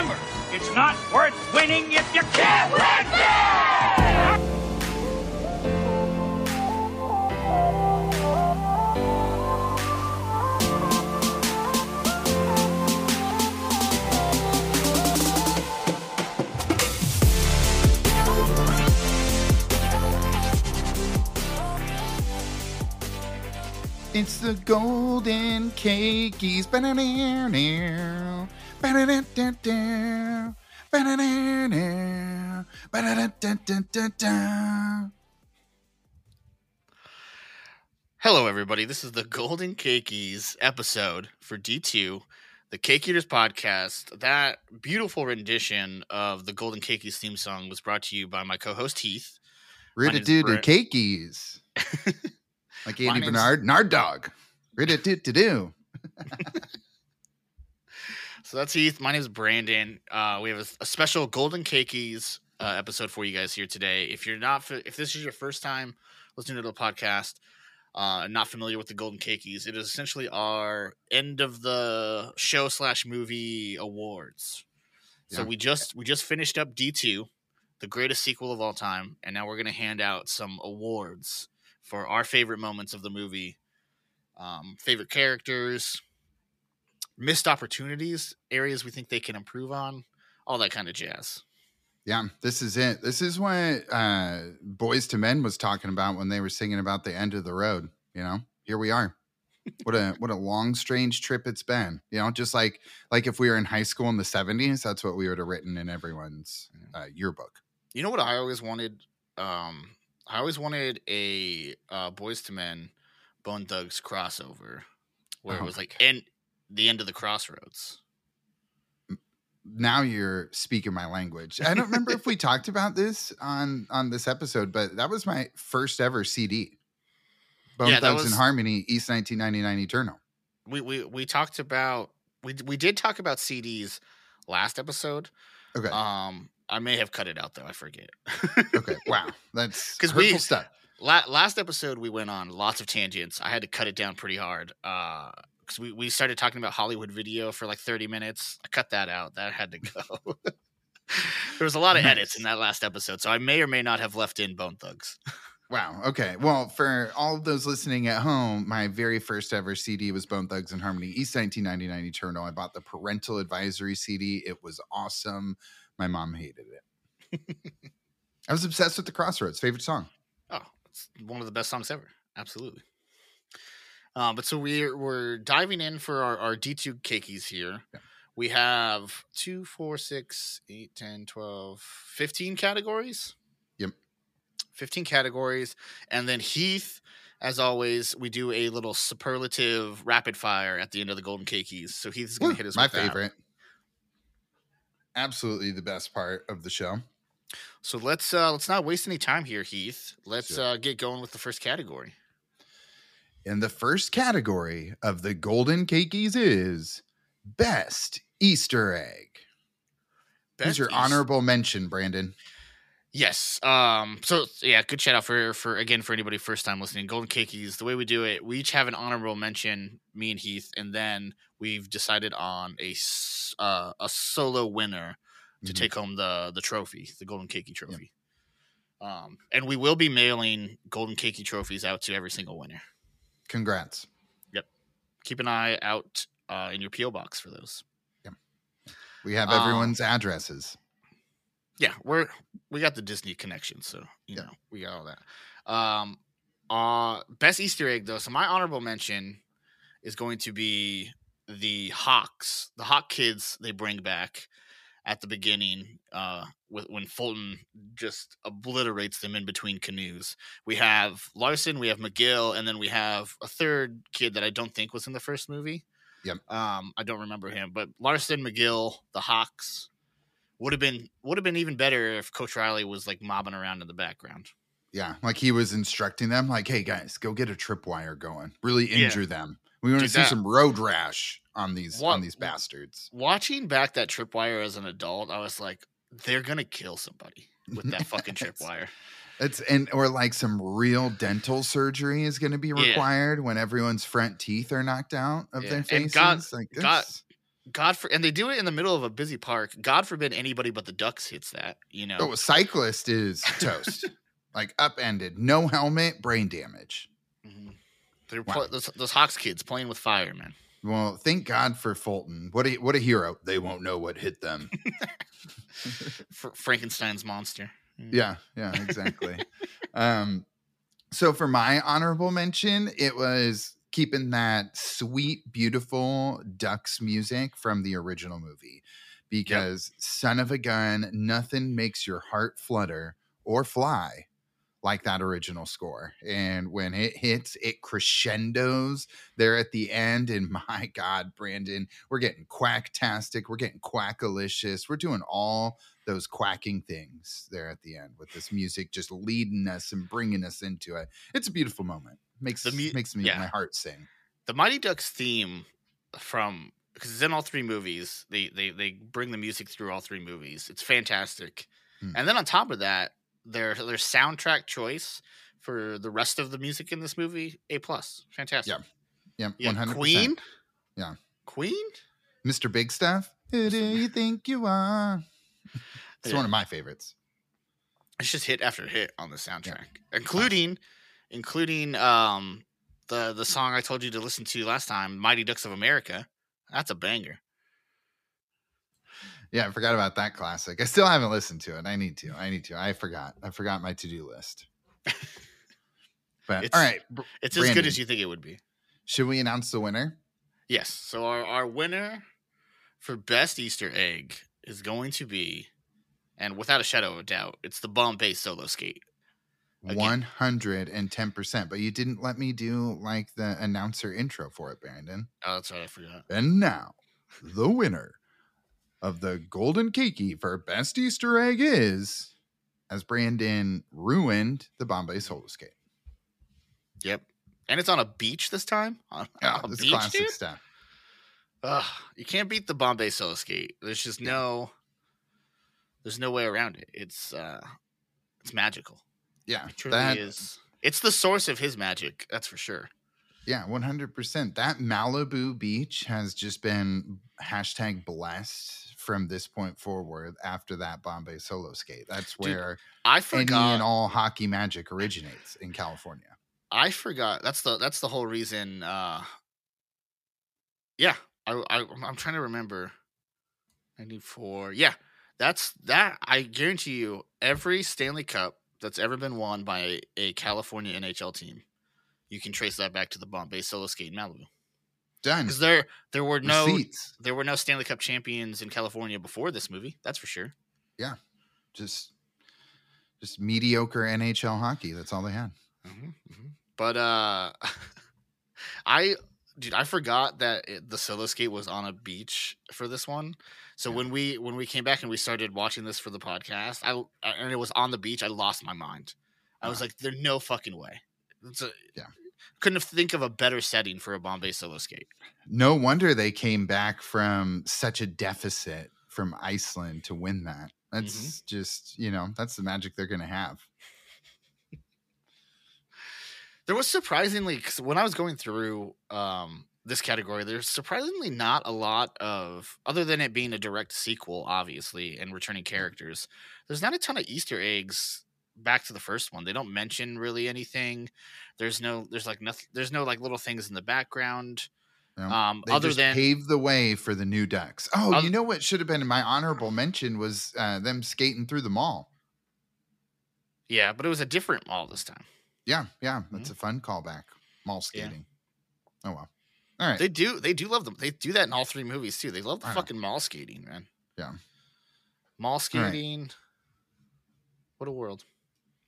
Remember, it's not worth winning if you can't win it! It's the Golden Cakies. Hello, everybody. This is the Golden Cakies episode for D2, the Cake Eaters podcast. That beautiful rendition of the Golden Cakies theme song was brought to you by my co-host, Heath. Rid-a-doo-doo Cakies. Like Andy Bernard, Nard Dog. Rid-a-doo-doo-doo. So that's Heath. My name is Brandon. We have a special Golden Cakies episode for you guys here today. If this is your first time listening to the podcast, not familiar with the Golden Cakies, it is essentially our end of the show / movie awards. So we just finished up D2, the greatest sequel of all time, and now we're going to hand out some awards for our favorite moments of the movie, favorite characters, missed opportunities, areas we think they can improve on, all that kind of jazz. Yeah, this is it. This is what Boys to Men was talking about when they were singing about the end of the road. You know, here we are. What a long, strange trip it's been. You know, just like if we were in high school in the 70s, that's what we would have written in everyone's yearbook. You know what I always wanted? I always wanted a Boys to Men, Bone Thugs crossover where it was like the end of the crossroads. Now you're speaking my language. I don't remember if we talked about this on this episode, but that was my first ever CD. Bone Thugs and Harmony, East 1999 Eternal. We did talk about CDs last episode. Okay. I may have cut it out, though. I forget. Okay. Wow. That's hurtful stuff. Last episode, we went on lots of tangents. I had to cut it down pretty hard because we started talking about Hollywood Video for like 30 minutes. I cut that out. That had to go. There was a lot of edits in that last episode, so I may or may not have left in Bone Thugs. Wow. Okay. Well, for all of those listening at home, my very first ever CD was Bone Thugs and Harmony, East 1999 Eternal. I bought the Parental Advisory CD. It was awesome. My mom hated it. I was obsessed with the Crossroads, favorite song. Oh, it's one of the best songs ever. Absolutely. But so we're diving in for our D2 Cakies here. Yeah. We have 2, 4, 6, 8, 10, 12, 15 categories. Yep. 15 categories. And then Heath, as always, we do a little superlative rapid fire at the end of the Golden Cakies. So Heath's going to hit us with that. My favorite. Absolutely the best part of the show. So let's not waste any time here, Heath. Let's get going with the first category. And the first category of the Golden Cakies is Best Easter Egg. Who's your honorable mention, Brandon? Yes. So yeah, good shout out for anybody first time listening. Golden Cakies, the way we do it, we each have an honorable mention, me and Heath, and then we've decided on a solo winner to take home the trophy, the Golden Cakie trophy. Yep. And we will be mailing Golden Cakie trophies out to every single winner. Congrats. Yep. Keep an eye out in your P.O. box for those. Yep. We have everyone's addresses. Yeah, we got the Disney connection, so you know we got all that. Best Easter egg though. So my honorable mention is going to be the Hawks, the Hawk kids they bring back at the beginning when Fulton just obliterates them in between canoes. We have Larson, we have McGill, and then we have a third kid that I don't think was in the first movie. Yep. I don't remember him, but Larson, McGill, the Hawks. Would have been even better if Coach Riley was like mobbing around in the background. Yeah, like he was instructing them, like, "Hey guys, go get a tripwire going. Really injure them. We want to see some road rash on these bastards." Watching back that tripwire as an adult, I was like, "They're gonna kill somebody with that fucking tripwire." Or like some real dental surgery is going to be required when everyone's front teeth are knocked out of their faces. And God, and they do it in the middle of a busy park. God forbid anybody but the Ducks hits that, you know. Oh, a cyclist is toast. Like upended, no helmet, brain damage. Mm-hmm. They're those Hawks kids playing with fire, man. Well, thank God for Fulton. What a hero. They won't know what hit them. Frankenstein's monster. Yeah, exactly. So for my honorable mention, it was keeping that sweet, beautiful Ducks music from the original movie, because son of a gun, nothing makes your heart flutter or fly like that original score. And when it hits, it crescendos there at the end. And my God, Brandon, we're getting quacktastic. We're getting quackalicious. We're doing all those quacking things there at the end with this music just leading us and bringing us into it. It's a beautiful moment. Makes my heart sing. The Mighty Ducks theme because it's in all three movies. They bring the music through all three movies. It's fantastic. Mm. And then on top of that, their soundtrack choice for the rest of the music in this movie, A+. Fantastic. Yeah, 100%. Queen? Mr. Big Stuff? Who do you think you are? It's one of my favorites. It's just hit after hit on the soundtrack, including the song I told you to listen to last time, Mighty Ducks of America. That's a banger. Yeah, I forgot about that classic. I still haven't listened to it. I need to. I forgot my to-do list. But all right. It's Brandon, as good as you think it would be. Should we announce the winner? Yes. So our winner for best Easter egg is going to be, and without a shadow of a doubt, it's the Bombay solo skate. Again. 110%. But you didn't let me do like the announcer intro for it, Brandon. Oh, that's right. I forgot. And now, the winner of the Golden Cakie for best Easter egg is, as Brandon ruined, the Bombay solo skate. Yep. And it's on a beach this time. This beach, classic dude? Stuff. You can't beat the Bombay solo skate. There's just no way around it. It's magical. Yeah, it truly is. It's the source of his magic, that's for sure. Yeah, 100%. That Malibu beach has just been # blessed from this point forward after that Bombay solo skate. That's where any and all hockey magic originates in California. I forgot. That's the whole reason. I'm trying to remember. 94. Yeah, that's that. I guarantee you every Stanley Cup that's ever been won by a California NHL team, you can trace that back to the Bombay solo skate in Malibu. Done. Because there were no Stanley Cup champions in California before this movie. That's for sure. Yeah, just mediocre NHL hockey. That's all they had. Mm-hmm, mm-hmm. But I forgot that the solo skate was on a beach for this one. So when we came back and we started watching this for the podcast, and it was on the beach, I lost my mind. I was like, "There's no fucking way." Couldn't think of a better setting for a Bombay solo skate. No wonder they came back from such a deficit from Iceland to win that. That's just, that's the magic they're going to have. There was surprisingly, because when I was going through this category, there's surprisingly not a lot of, other than it being a direct sequel, obviously, and returning characters, there's not a ton of Easter eggs back to the first one. They don't mention really anything. There's no little things in the background. They other just than pave the way for the new Ducks. Oh, you know what should have been my honorable mention was them skating through the mall. Yeah, but it was a different mall this time. Yeah, that's a fun callback. Mall skating. Yeah. Oh well. All right. They do love them. They do that in all three movies too. They love the fucking mall skating, man. Yeah. Mall skating. Right. What a world.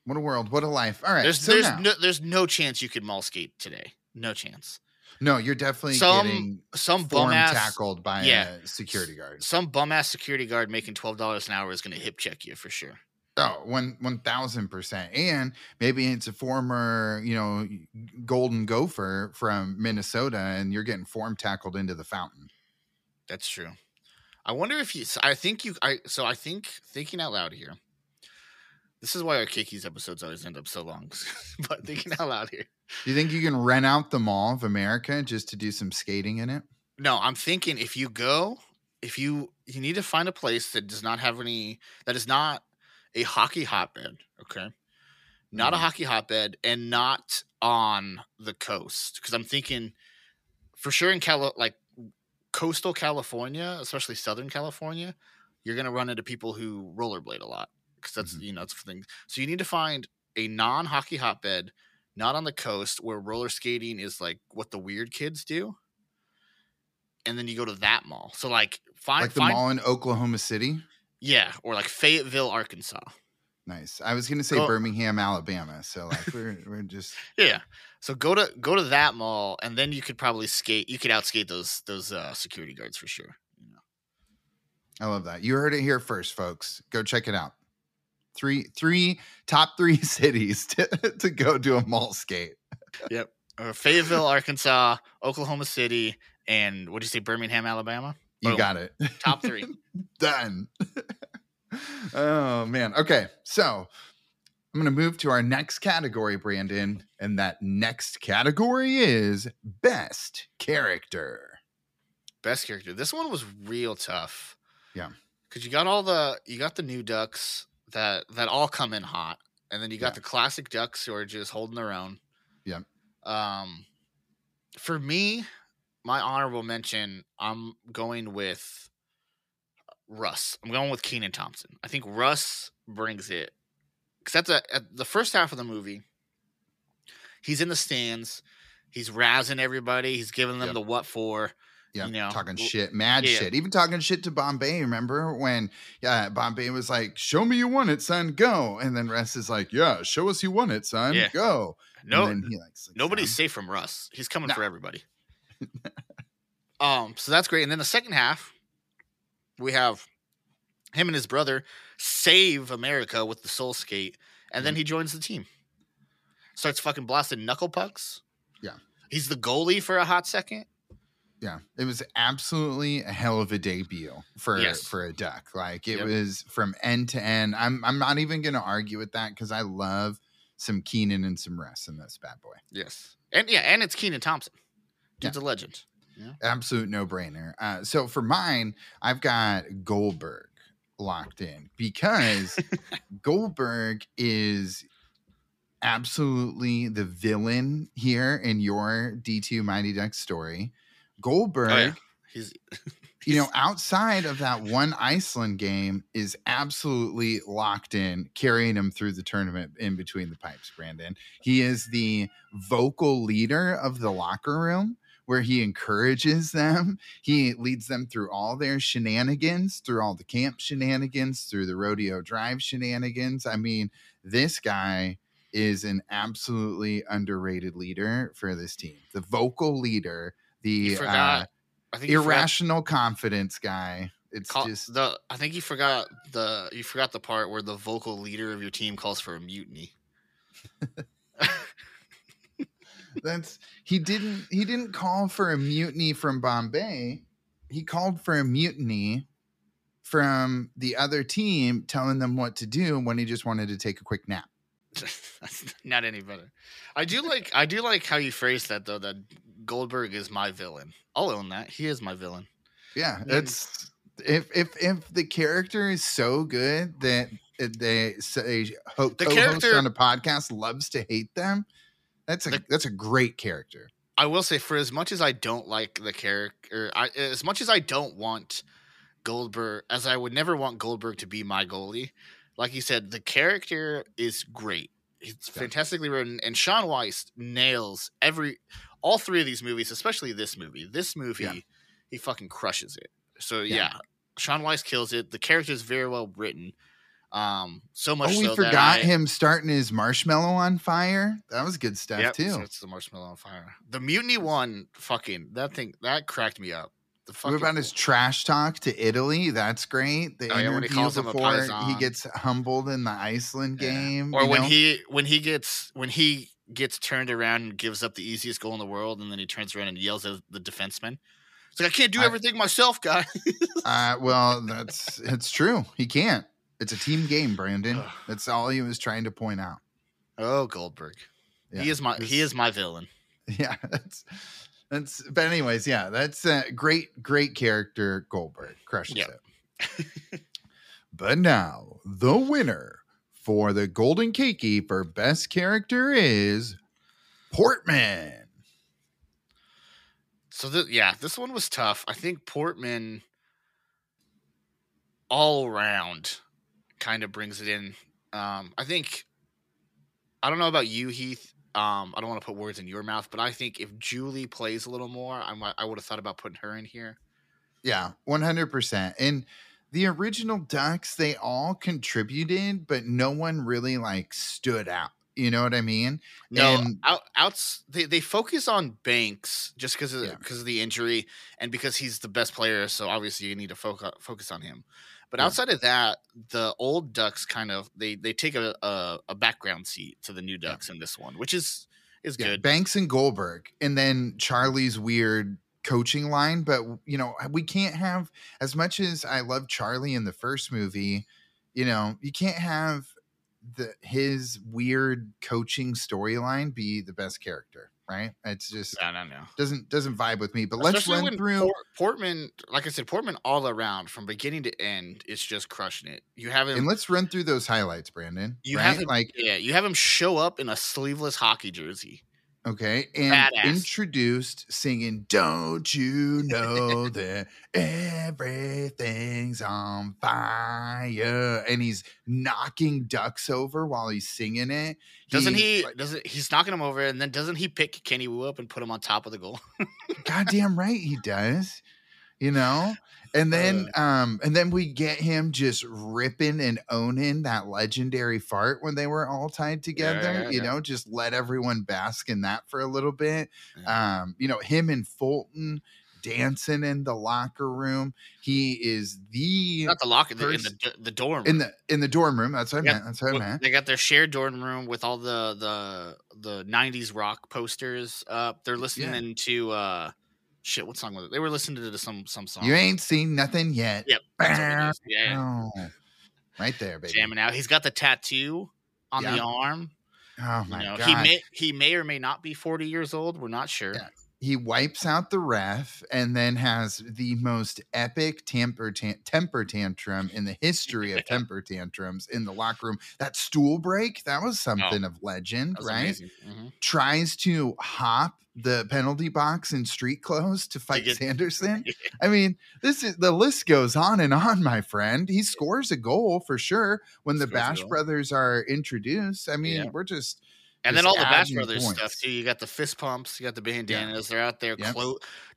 What a world. What a life. All right. There's no chance you could mall skate today. No chance. No, you're definitely getting some bum ass tackled by a security guard. Some bum ass security guard making $12 an hour is going to hip check you for sure. Oh, 1,000%. And maybe it's a former, Golden Gopher from Minnesota, and you're getting form tackled into the fountain. That's true. I wonder if you. Thinking out loud here. This is why our Kiki's episodes always end up so long. But thinking out loud here, do you think you can rent out the Mall of America just to do some skating in it? No, I'm thinking if you go if you need to find a place that does not have any, that is not a hockey hotbed, okay? Not a hockey hotbed and not on the coast. Because I'm thinking for sure in coastal California, especially Southern California, you're going to run into people who rollerblade a lot. Because that's, you know, it's for things. So you need to find a non-hockey hotbed, not on the coast, where roller skating is like what the weird kids do. And then you go to that mall. So like find the mall in Oklahoma City. Yeah. Or like Fayetteville, Arkansas. Nice. I was going to say Birmingham, Alabama. So like we're just, yeah. So go to that mall, and then you could probably skate. You could outskate those security guards for sure. You know. I love that. You heard it here first, folks. Go check it out. Top three cities to go do a mall skate. Yep. Fayetteville, Arkansas, Oklahoma City, and what'd you say, Birmingham, Alabama? Boom. You got it. Top three. Done. Oh, man. Okay. So I'm going to move to our next category, Brandon. And that next category is best character. Best character. This one was real tough. Yeah. Because you got the new Ducks that all come in hot. And then you got the classic Ducks who are just holding their own. Yeah. For me, my honorable mention, I'm going with Russ. I'm going with Kenan Thompson. I think Russ brings it. Because at the first half of the movie, he's in the stands. He's rousing everybody. He's giving them the what for. Yeah, you know, talking shit, mad shit. Even talking shit to Bombay. Remember when Bombay was like, "Show me you won it, son, go." And then Russ is like, "Yeah, show us you won it, son, go." No, and then he nobody's safe from Russ. He's coming for everybody. So that's great. And then the second half, we have him and his brother save America with the soul skate, and then he joins the team. Starts fucking blasting knuckle pucks. Yeah, he's the goalie for a hot second. Yeah, it was absolutely a hell of a debut for a Duck. Like it was from end to end. I'm not even going to argue with that because I love some Kenan and some Russ in this bad boy. Yes, and it's Kenan Thompson. Dude's a legend. Yeah. Absolute no brainer. So for mine, I've got Goldberg locked in because Goldberg is absolutely the villain here in your D2 Mighty Ducks story. Goldberg, he's you know, outside of that one Iceland game, is absolutely locked in, carrying him through the tournament in between the pipes, Brandon. He is the vocal leader of the locker room where he encourages them. He leads them through all their shenanigans, through all the camp shenanigans, through the rodeo drive shenanigans. I mean, this guy is an absolutely underrated leader for this team. The vocal leader. The irrational confidence guy. It's just I think you forgot the part where the vocal leader of your team calls for a mutiny. He didn't call for a mutiny from Bombay. He called for a mutiny from the other team, telling them what to do when he just wanted to take a quick nap. That's not any better. I do like how you phrased that though, that Goldberg is my villain. I'll own that. He is my villain. Yeah, it's if the character is so good that they say the co-host on a podcast loves to hate them, that's a great character. I will say, for as much as I don't like the character, as much as I don't want Goldberg, as I would never want Goldberg to be my goalie, like you said, the character is great. It's fantastically written, and Sean Weiss nails all three of these movies, especially this movie. This movie, he fucking crushes it. So yeah, Sean Weiss kills it. The character is very well written. So much. Oh, we forgot him starting his marshmallow on fire. That was good stuff too. So it's the marshmallow on fire. The mutiny one, fucking that thing that cracked me up. What about his trash talk to Italy? That's great. The interview before he gets humbled in the Iceland game, or when he gets turned around and gives up the easiest goal in the world, and then he turns around and yells at the defenseman. It's like, I can't do everything myself, guys. Well, it's true. He can't. It's a team game, Brandon. That's all he was trying to point out. Oh, Goldberg, he is my villain. Yeah. That's, but anyways, yeah, that's a great character. Goldberg crushes it. But now the winner for the Golden Cakie for best character is Portman. So this one was tough. I think Portman all around kind of brings it in. I think, I don't know about you, Heath. I don't want to put words in your mouth, but I think if Julie plays a little more, I would have thought about putting her in here. Yeah, 100%. And the original Ducks, they all contributed, but no one really like stood out. You know what I mean? No, and they focus on Banks just because of the injury and because he's the best player. So obviously you need to focus on him. But outside of that, the old Ducks kind of they take a background seat to the new Ducks in this one, which is good. Banks and Goldberg, and then Charlie's weird coaching line. But you know, we can't have, as much as I love Charlie in the first movie, you know, you can't have his weird coaching storyline be the best character, right? It's just, I don't know, doesn't vibe with me. But especially let's run through Portman. Like I said, Portman all around from beginning to end is just crushing it. You have him, and let's run through those highlights, Brandon. You have him, you have him show up in a sleeveless hockey jersey. Okay, and badass. Introduced singing, "Don't you know that everything's on fire?" And he's knocking Ducks over while he's singing it. He's knocking them over, and then doesn't he pick Kenny Wu up and put him on top of the goal? Goddamn right he does. You know, and then we get him just ripping and owning that legendary fart when they were all tied together. You know, just let everyone bask in that for a little bit. Yeah. You know, him and Fulton dancing in the locker room. He is in the dorm room. in the dorm room. That's what I meant. That's what I meant. They got their shared dorm room with all the 90s rock posters up. They're listening to. Shit, what song was it? They were listening to some song. You ain't seen nothing yet. Yep. Yeah. Right there, baby. Jamming out. He's got the tattoo on the arm. Oh, my God. He may or may not be 40 years old. We're not sure. Yeah. He wipes out the ref and then has the most epic temper tantrum in the history of temper tantrums in the locker room. That stool break, that was something of legend, right? Mm-hmm. Tries to hop the penalty box in street clothes to fight Sanderson. I mean, the list goes on and on, my friend. He scores a goal for sure when the Bash Brothers are introduced. I mean, we're just... And then all the Bash Brothers stuff, too. You got the fist pumps. You got the bandanas. They're out there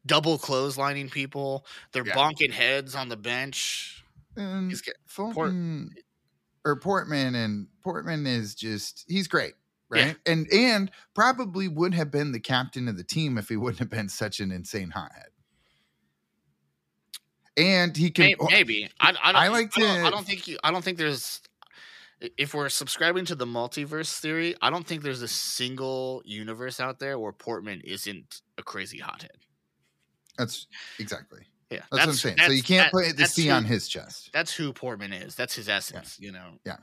double clotheslining people. They're bonking heads on the bench. And Portman is just – he's great, right? Yeah. And probably would have been the captain of the team if he wouldn't have been such an insane hothead. And he can – Maybe. If we're subscribing to the multiverse theory, I don't think there's a single universe out there where Portman isn't a crazy hothead. That's exactly. Yeah. That's what I'm saying. So you can't put the C on his chest. That's who Portman is. That's his essence, you know? Yeah.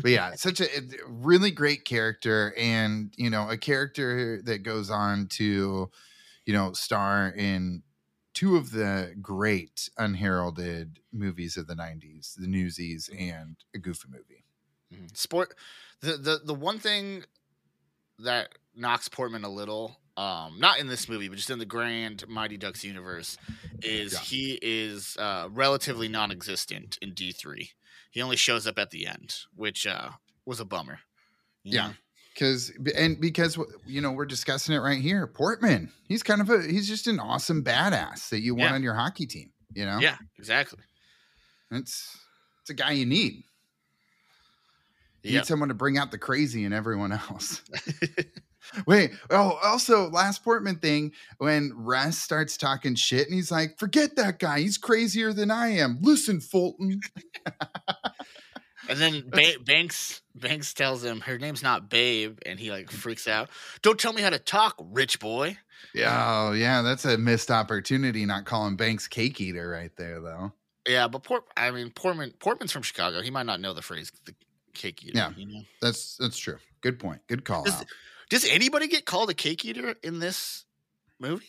But yeah, such a really great character, and, you know, a character that goes on to, you know, star in two of the great unheralded movies of the 90s, The Newsies and A Goofy Movie. The one thing that knocks Portman a little, not in this movie, but just in the grand Mighty Ducks universe, is he is relatively non-existent in D3. He only shows up at the end, which was a bummer. Yeah. Because you know, we're discussing it right here. Portman, he's kind of he's just an awesome badass that you want on your hockey team, you know? Yeah, exactly. It's a guy you need. You need someone to bring out the crazy in everyone else. Wait. Oh, also, last Portman thing, when Russ starts talking shit and he's like, "Forget that guy. He's crazier than I am. Listen, Fulton." And then Banks tells him her name's not Babe, and he like freaks out. "Don't tell me how to talk, rich boy." Yeah, that's a missed opportunity not calling Banks cake eater right there, though. Yeah, but Portman's from Chicago. He might not know the phrase the cake eater. Yeah, you know? That's true. Good point. Good call. Does anybody get called a cake eater in this movie?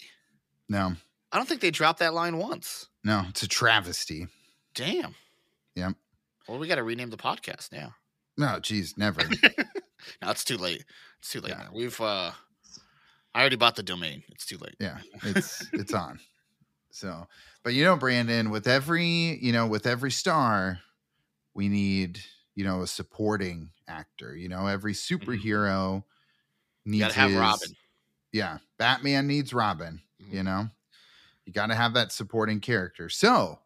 No. I don't think they dropped that line once. No, it's a travesty. Damn. Yep. Well, we got to rename the podcast now. No, geez, never. No, it's too late. It's too late. Yeah. We've, I already bought the domain. It's too late. Yeah, it's on. So, but you know, Brandon, with every star, we need, a supporting actor. Every superhero needs. You gotta have Robin. Yeah, Batman needs Robin. Mm-hmm. You gotta have that supporting character. So,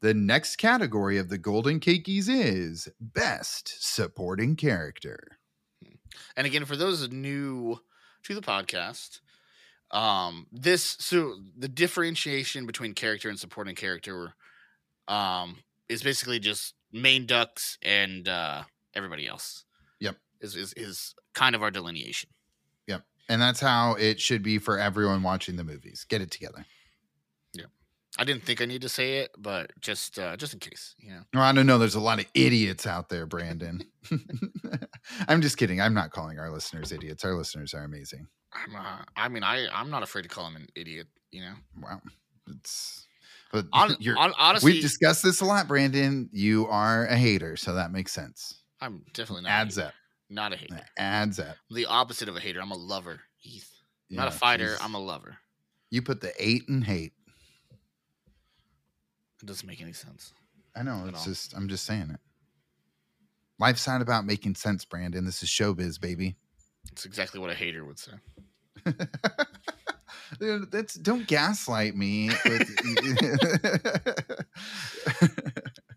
the next category of the Golden Cakies is Best Supporting Character. And again, for those new to the podcast, the differentiation between character and supporting character is basically just main ducks and everybody else. Yep, is kind of our delineation. Yep, and that's how it should be for everyone watching the movies. Get it together. I didn't think I need to say it, but just in case, Well, I don't know. There's a lot of idiots out there, Brandon. I'm just kidding. I'm not calling our listeners idiots. Our listeners are amazing. I'm not afraid to call him an idiot. Well, honestly, we've discussed this a lot, Brandon. You are a hater, so that makes sense. I'm definitely not. Adds up. Not a hater. That adds up. I'm the opposite of a hater. I'm a lover, Heath. Not a fighter. I'm a lover. You put the eight in hate. It doesn't make any sense. I know. I'm just saying it. Life's not about making sense, Brandon. This is showbiz, baby. It's exactly what a hater would say. Dude, don't gaslight me.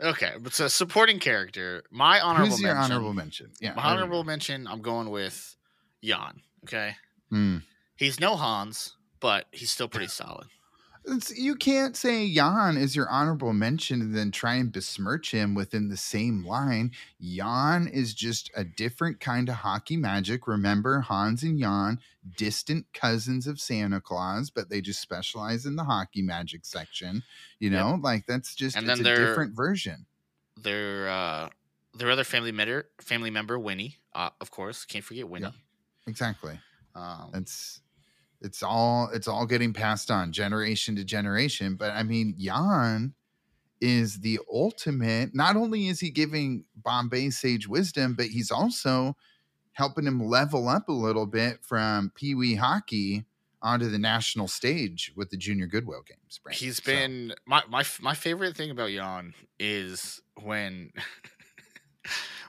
Okay. But so supporting character, my honorable mention. Who's your honorable mention? Yeah, my honorable mention, I'm going with Jan. Okay. Mm. He's no Hans, but he's still pretty solid. You can't say Jan is your honorable mention and then try and besmirch him within the same line. Jan is just a different kind of hockey magic. Remember, Hans and Jan, distant cousins of Santa Claus, but they just specialize in the hockey magic section. Yep. Like that's just and it's then a different version. Their other family member, Winnie, of course. Can't forget Winnie. Yep. Exactly. It's all getting passed on generation to generation. But I mean, Jan is the ultimate. Not only is he giving Bombay sage wisdom, but he's also helping him level up a little bit from Pee Wee hockey onto the national stage with the Junior Goodwill Games. Brandon. He's been my favorite thing about Jan is when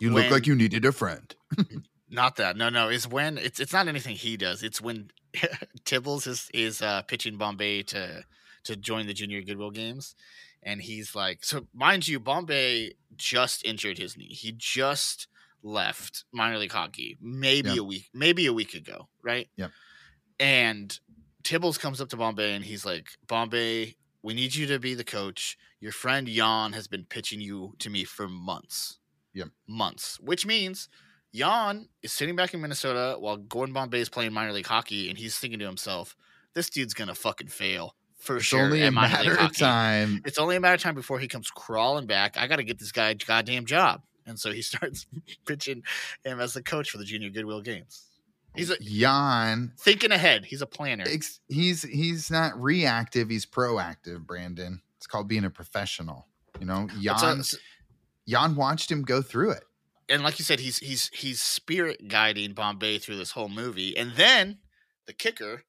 you look like you needed a friend. Not that. No. It's when it's not anything he does. It's when Tibbles is pitching Bombay to join the Junior Goodwill Games, and he's like, so mind you, Bombay just injured his knee. He just left minor league hockey, maybe a week ago, right? Yep. And Tibbles comes up to Bombay and he's like, Bombay, we need you to be the coach. Your friend Jan has been pitching you to me for months. Yep. Months, which means Jan is sitting back in Minnesota while Gordon Bombay is playing minor league hockey, and he's thinking to himself, this dude's going to fucking fail for sure. It's only a matter of time. It's only a matter of time before he comes crawling back. I got to get this guy a goddamn job. And so he starts pitching him as the coach for the Junior Goodwill Games. He's Jan. Thinking ahead. He's a planner. He's not reactive. He's proactive, Brandon. It's called being a professional. Jan watched him go through it. And like you said, he's spirit guiding Bombay through this whole movie. And then the kicker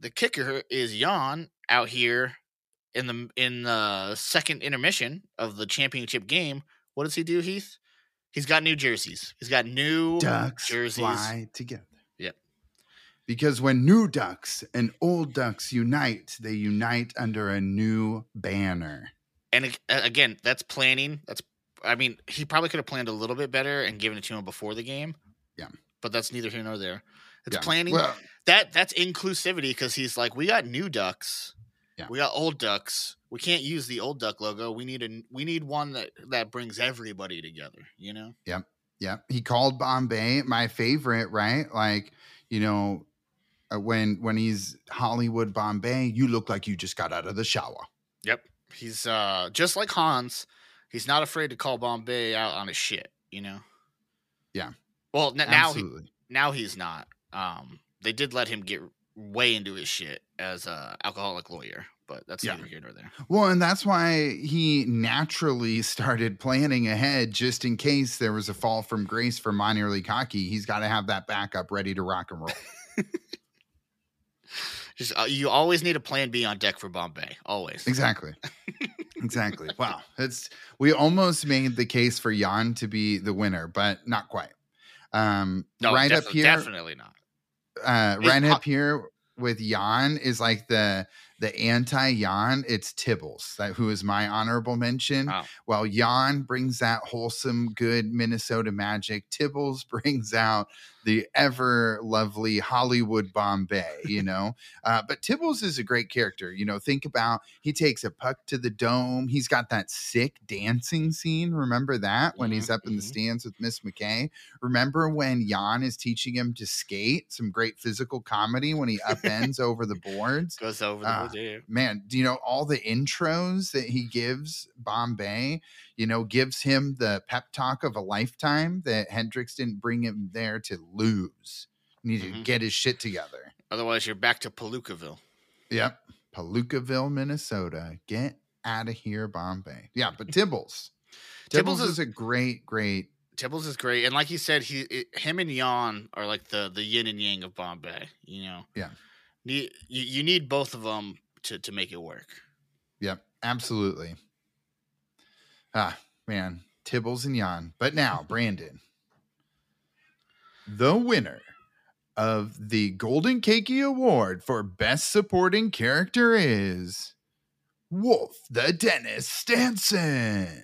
is Jan out here in the second intermission of the championship game. What does he do, Heath? He's got new jerseys. He's got new Ducks jerseys. Fly together. Yep. Because when new Ducks and old Ducks unite, they unite under a new banner. And again, that's planning. He probably could have planned a little bit better and given it to him before the game. Yeah. But that's neither here nor there. It's planning. Well, that's inclusivity because he's like, we got new Ducks. Yeah. We got old Ducks. We can't use the old Duck logo. We need one that brings everybody together, Yep. Yep. He called Bombay my favorite, right? Like, when he's Hollywood Bombay, you look like you just got out of the shower. Yep. He's just like Hans. He's not afraid to call Bombay out on his shit, Yeah. Well, now he's not. They did let him get way into his shit as a alcoholic lawyer, but that's neither here nor there. Well, and that's why he naturally started planning ahead just in case there was a fall from grace for minor league hockey. He's got to have that backup ready to rock and roll. Just you always need a plan B on deck for Bombay. Always. Exactly. Exactly. Wow. We almost made the case for Jan to be the winner, but not quite. No, right up here. Definitely not. Right up here with Jan is like the anti-Jan. It's Tibbles, who is my honorable mention. Oh. While Jan brings that wholesome, good Minnesota magic, Tibbles brings out the ever lovely Hollywood Bombay, you know. But Tibbles is a great character. You know, think about, he takes a puck to the dome. He's got that sick dancing scene. Remember that when he's up in the stands with Miss McKay? Remember when Jan is teaching him to skate? Some great physical comedy when he upends over the boards. Goes over the boards, yeah. Man, do you know all the intros that he gives Bombay? You know, gives him the pep talk of a lifetime that Hendricks didn't bring him there to lose. You need to get his shit together. Otherwise, you're back to Palookaville. Yep. Palookaville, Minnesota. Get out of here, Bombay. Yeah, but Tibbles. Tibbles is a great. Tibbles is great. And like you said, him and Jan are like the yin and yang of Bombay, you know? Yeah. You need both of them to make it work. Yep, absolutely. Ah, man, Tibbles and Jan. But now, Brandon, the winner of the Golden Cakie Award for Best Supporting Character is Wolf the Dentist Stansson.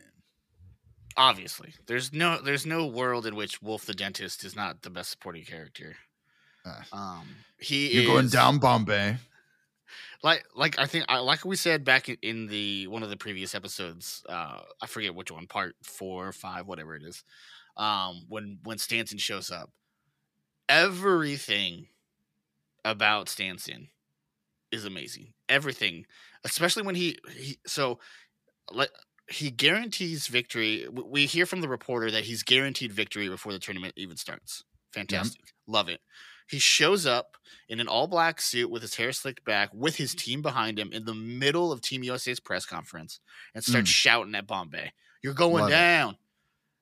Obviously, there's no world in which Wolf the Dentist is not the best supporting character. You're going down, Bombay. Like I think, like we said back in the one of the previous episodes, I forget which one, part 4 or 5, whatever it is, when Stansson shows up, everything about Stansson is amazing. Everything, especially when he guarantees victory. We hear from the reporter that he's guaranteed victory before the tournament even starts. Fantastic, love it. He shows up in an all-black suit with his hair slicked back with his team behind him in the middle of Team USA's press conference and starts shouting at Bombay, "You're going down."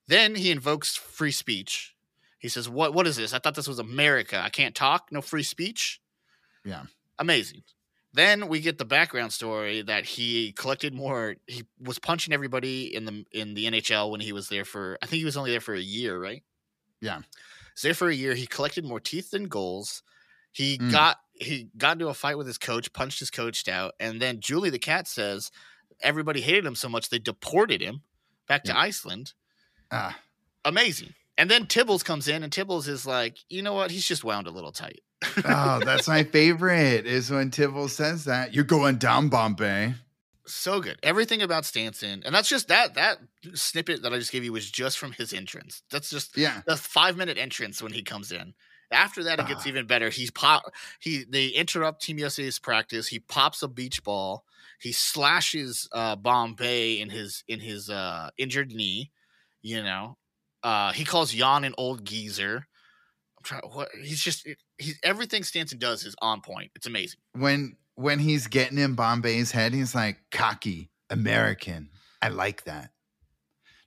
Then he invokes free speech. He says, what is this? I thought this was America. I can't talk. No free speech. Yeah. Amazing. Then we get the background story that he collected more. He was punching everybody in the NHL when he was there for, I think he was only there for a year, right? Yeah. So there for a year, he collected more teeth than goals. He got into a fight with his coach, punched his coach out, and then Julie the cat says everybody hated him so much they deported him back to Iceland. Amazing. And then Tibbles comes in, and Tibbles is like, you know what? He's just wound a little tight. Oh, that's my favorite is when Tibbles says that. You're going down, Bombay. So good. Everything about Stansson. And that's just that snippet that I just gave you was just from his entrance. That's just the 5-minute entrance when he comes in. After that, it gets even better. They interrupt Team USA's practice. He pops a beach ball. He slashes Bombay in his injured knee. You know, he calls Jan an old geezer. Everything Stansson does is on point. It's amazing. When he's getting in Bombay's head, he's like, cocky, American. I like that.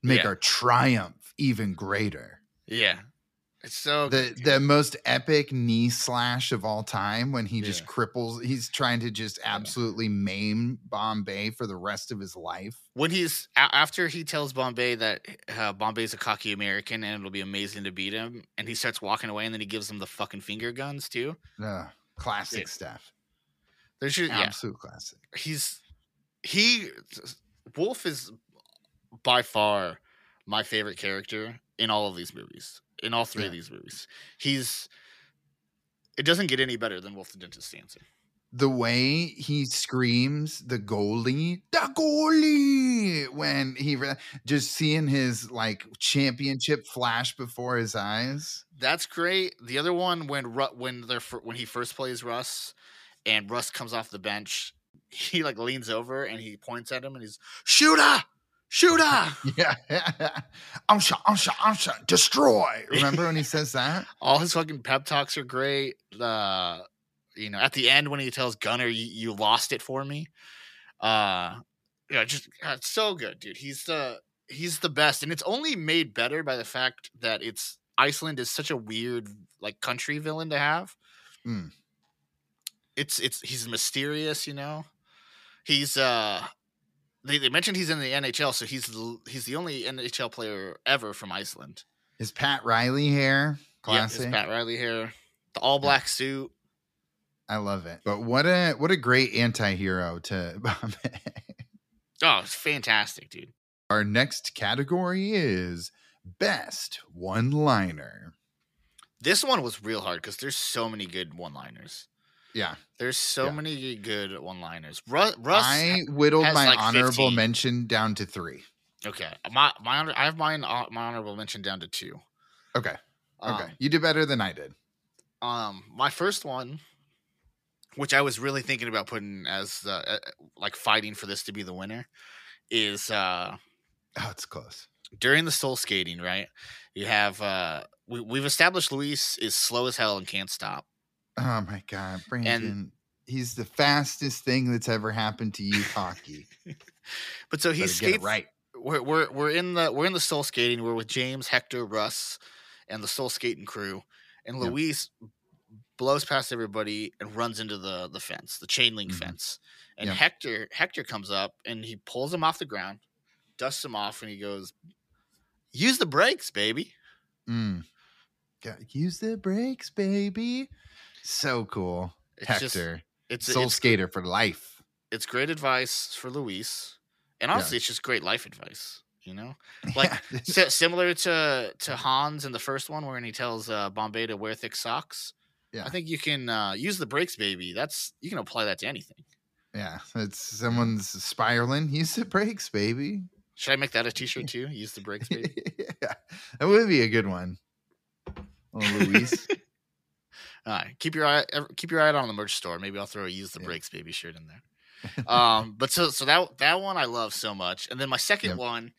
Make our triumph even greater. Yeah. It's so good. The most epic knee slash of all time when he just cripples. He's trying to just absolutely maim Bombay for the rest of his life. When he's after he tells Bombay that Bombay's a cocky American and it'll be amazing to beat him. And he starts walking away and then he gives him the fucking finger guns too. Classic stuff. There's just absolute classic. Wolf is by far my favorite character in all of these movies. In all three of these movies, it doesn't get any better than Wolf the Dentist Stansson. The way he screams the goalie when he just seeing his like championship flash before his eyes. That's great. The other one when he first plays Russ. And Russ comes off the bench. He like leans over and he points at him and he's shooter. I'm shot. Destroy. Remember when he says that? All his fucking pep talks are great. you know, at the end when he tells Gunner, you lost it for me. Yeah, just it's so good, dude. He's the best, and it's only made better by the fact that it's Iceland is such a weird like country villain to have. Mm. He's mysterious, you know. He's they mentioned he's in the NHL, so he's the only NHL player ever from Iceland. His Pat Riley hair, classic. Yeah, his Pat Riley hair, the all black suit. I love it. But what a great anti-hero to Bombay. Oh, it's fantastic, dude. Our next category is best one-liner. This one was real hard because there's so many good one-liners. Yeah. There's so many good one-liners. Russ I whittled my like honorable 15. Mention down to 3. Okay. I have my honorable mention down to 2. Okay. You did better than I did. My first one, which I was really thinking about putting as like fighting for this to be the winner, is it's close. During the soul skating, right? You have we've established Luis is slow as hell and can't stop. Oh my God, Brandon! And he's the fastest thing that's ever happened to youth hockey. But so he skates right. We're in the soul skating. We're with James, Hector, Russ, and the soul skating crew, and Luis. Yep. Blows past everybody and runs into the fence, the chain link fence. And Hector comes up and he pulls him off the ground, dusts him off, and he goes, "Use the brakes, baby." Mm. Use the brakes, baby. So cool. Hector. It's soul skater for life. It's great advice for Luis. And honestly, it's just great life advice. You know, like similar to Hans in the first one, where he tells Bombay to wear thick socks. Yeah. I think you can use the brakes, baby. You can apply that to anything. Yeah, it's someone's spiraling. Use the brakes, baby. Should I make that a T-shirt too? Use the brakes, baby. Yeah, that would be a good one. Oh, Luis. All right, keep your eye out on the merch store. Maybe I'll throw a "Use the brakes, baby" shirt in there. But so that one I love so much. And then my second one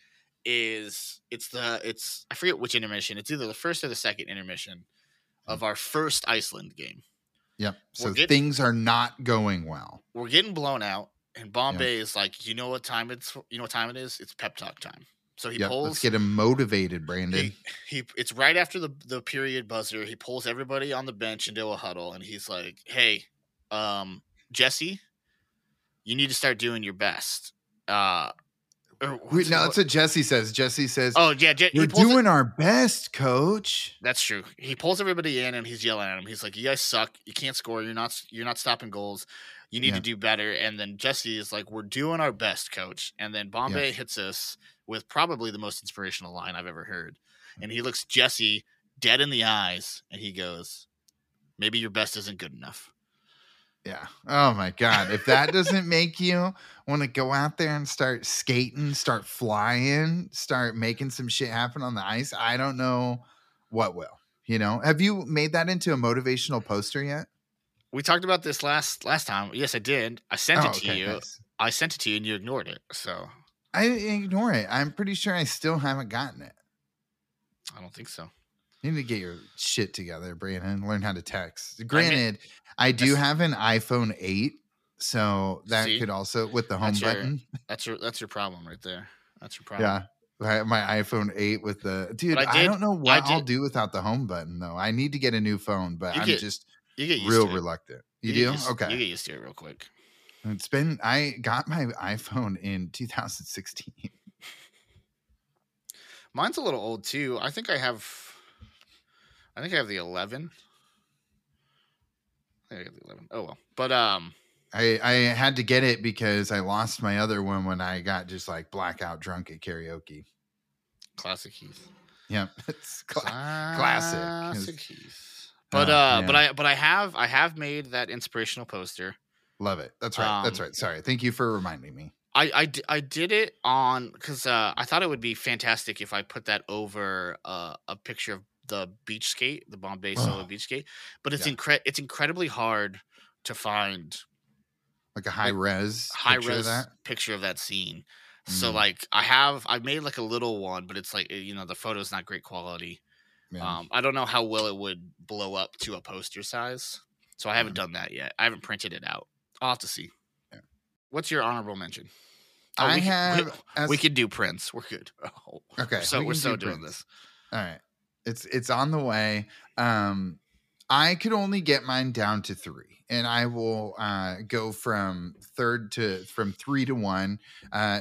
is it's I forget which intermission. It's either the first or the second intermission of our first Iceland game. Yep. So things are not going well. We're getting blown out, and Bombay is like, you know what time it is? It's pep talk time. So he pulls. Let's get him motivated, Brandon. It's right after the period buzzer. He pulls everybody on the bench into a huddle, and he's like, "Hey, Jesse, you need to start doing your best." That's what Jesse says. Jesse says, "Oh yeah, we're doing our best, coach." That's true. He pulls everybody in and he's yelling at them. He's like, "You guys suck. You can't score. You're not stopping goals. You need to do better." And then Jesse is like, "We're doing our best, coach." And then Bombay hits us with probably the most inspirational line I've ever heard. And he looks Jesse dead in the eyes and he goes, "Maybe your best isn't good enough." Yeah. Oh my God. If that doesn't make you want to go out there and start skating, start flying, start making some shit happen on the ice, I don't know what will. You know, have you made that into a motivational poster yet? We talked about this last time. Yes, I did. I sent it to you. Thanks. I sent it to you and you ignored it. So I didn't ignore it. I'm pretty sure I still haven't gotten it. I don't think so. You need to get your shit together, Brandon. Learn how to text. Granted, I do have an iPhone 8, so that could also with the home button. That's your problem right there. That's your problem. Yeah, my iPhone 8 with the dude. I don't know what I'll do without the home button though. I need to get a new phone, but I'm just reluctant. You get used to it real quick. I got my iPhone in 2016. Mine's a little old too. I think I have the 11. I think I got the 11. Oh, well. But I had to get it because I lost my other one when I got just like blackout drunk at karaoke. Classic Heath. Yeah, it's classic Heath. But I have made that inspirational poster. Love it. That's right. That's right. Sorry. Thank you for reminding me. I did it on because I thought it would be fantastic if I put that over a picture of the beach skate, the Bombay solo beach skate, but it's it's incredibly hard to find like a high res picture of that scene. Mm. So like I've made like a little one, but it's like, you know, the photo's not great quality. Yeah. I don't know how well it would blow up to a poster size. So I haven't done that yet. I haven't printed it out. I'll have to see. Yeah. What's your honorable mention? We could do prints. We're good. Oh, okay. So we're doing this. All right. It's on the way. I could only get mine down to 3, and I will go from 3 to 1.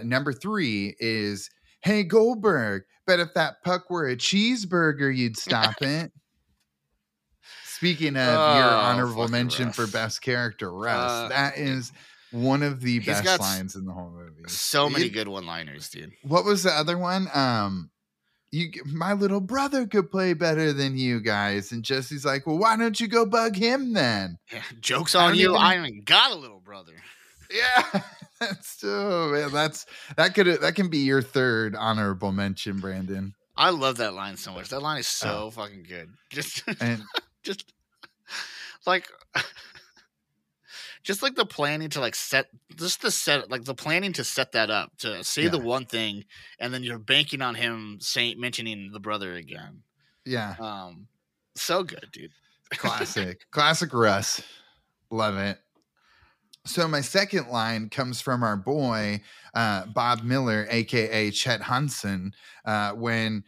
Number 3 is, hey, Goldberg, but if that puck were a cheeseburger, you'd stop it. Speaking of your honorable mention Russ. For best character, Russ, that is one of the best lines in the whole movie. So many good one-liners, dude. What was the other one? My little brother could play better than you guys. And Jesse's like, well, why don't you go bug him then? Yeah, joke's on you. I even got a little brother. Yeah. That can be your third honorable mention, Brandon. I love that line so much. That line is so fucking good. Just like the planning to set that up to say the one thing, and then you're banking on him mentioning the brother again. Yeah. So good, dude. Classic Russ. Love it. So my second line comes from our boy, Bob Miller, a.k.a. Chet Hunson, when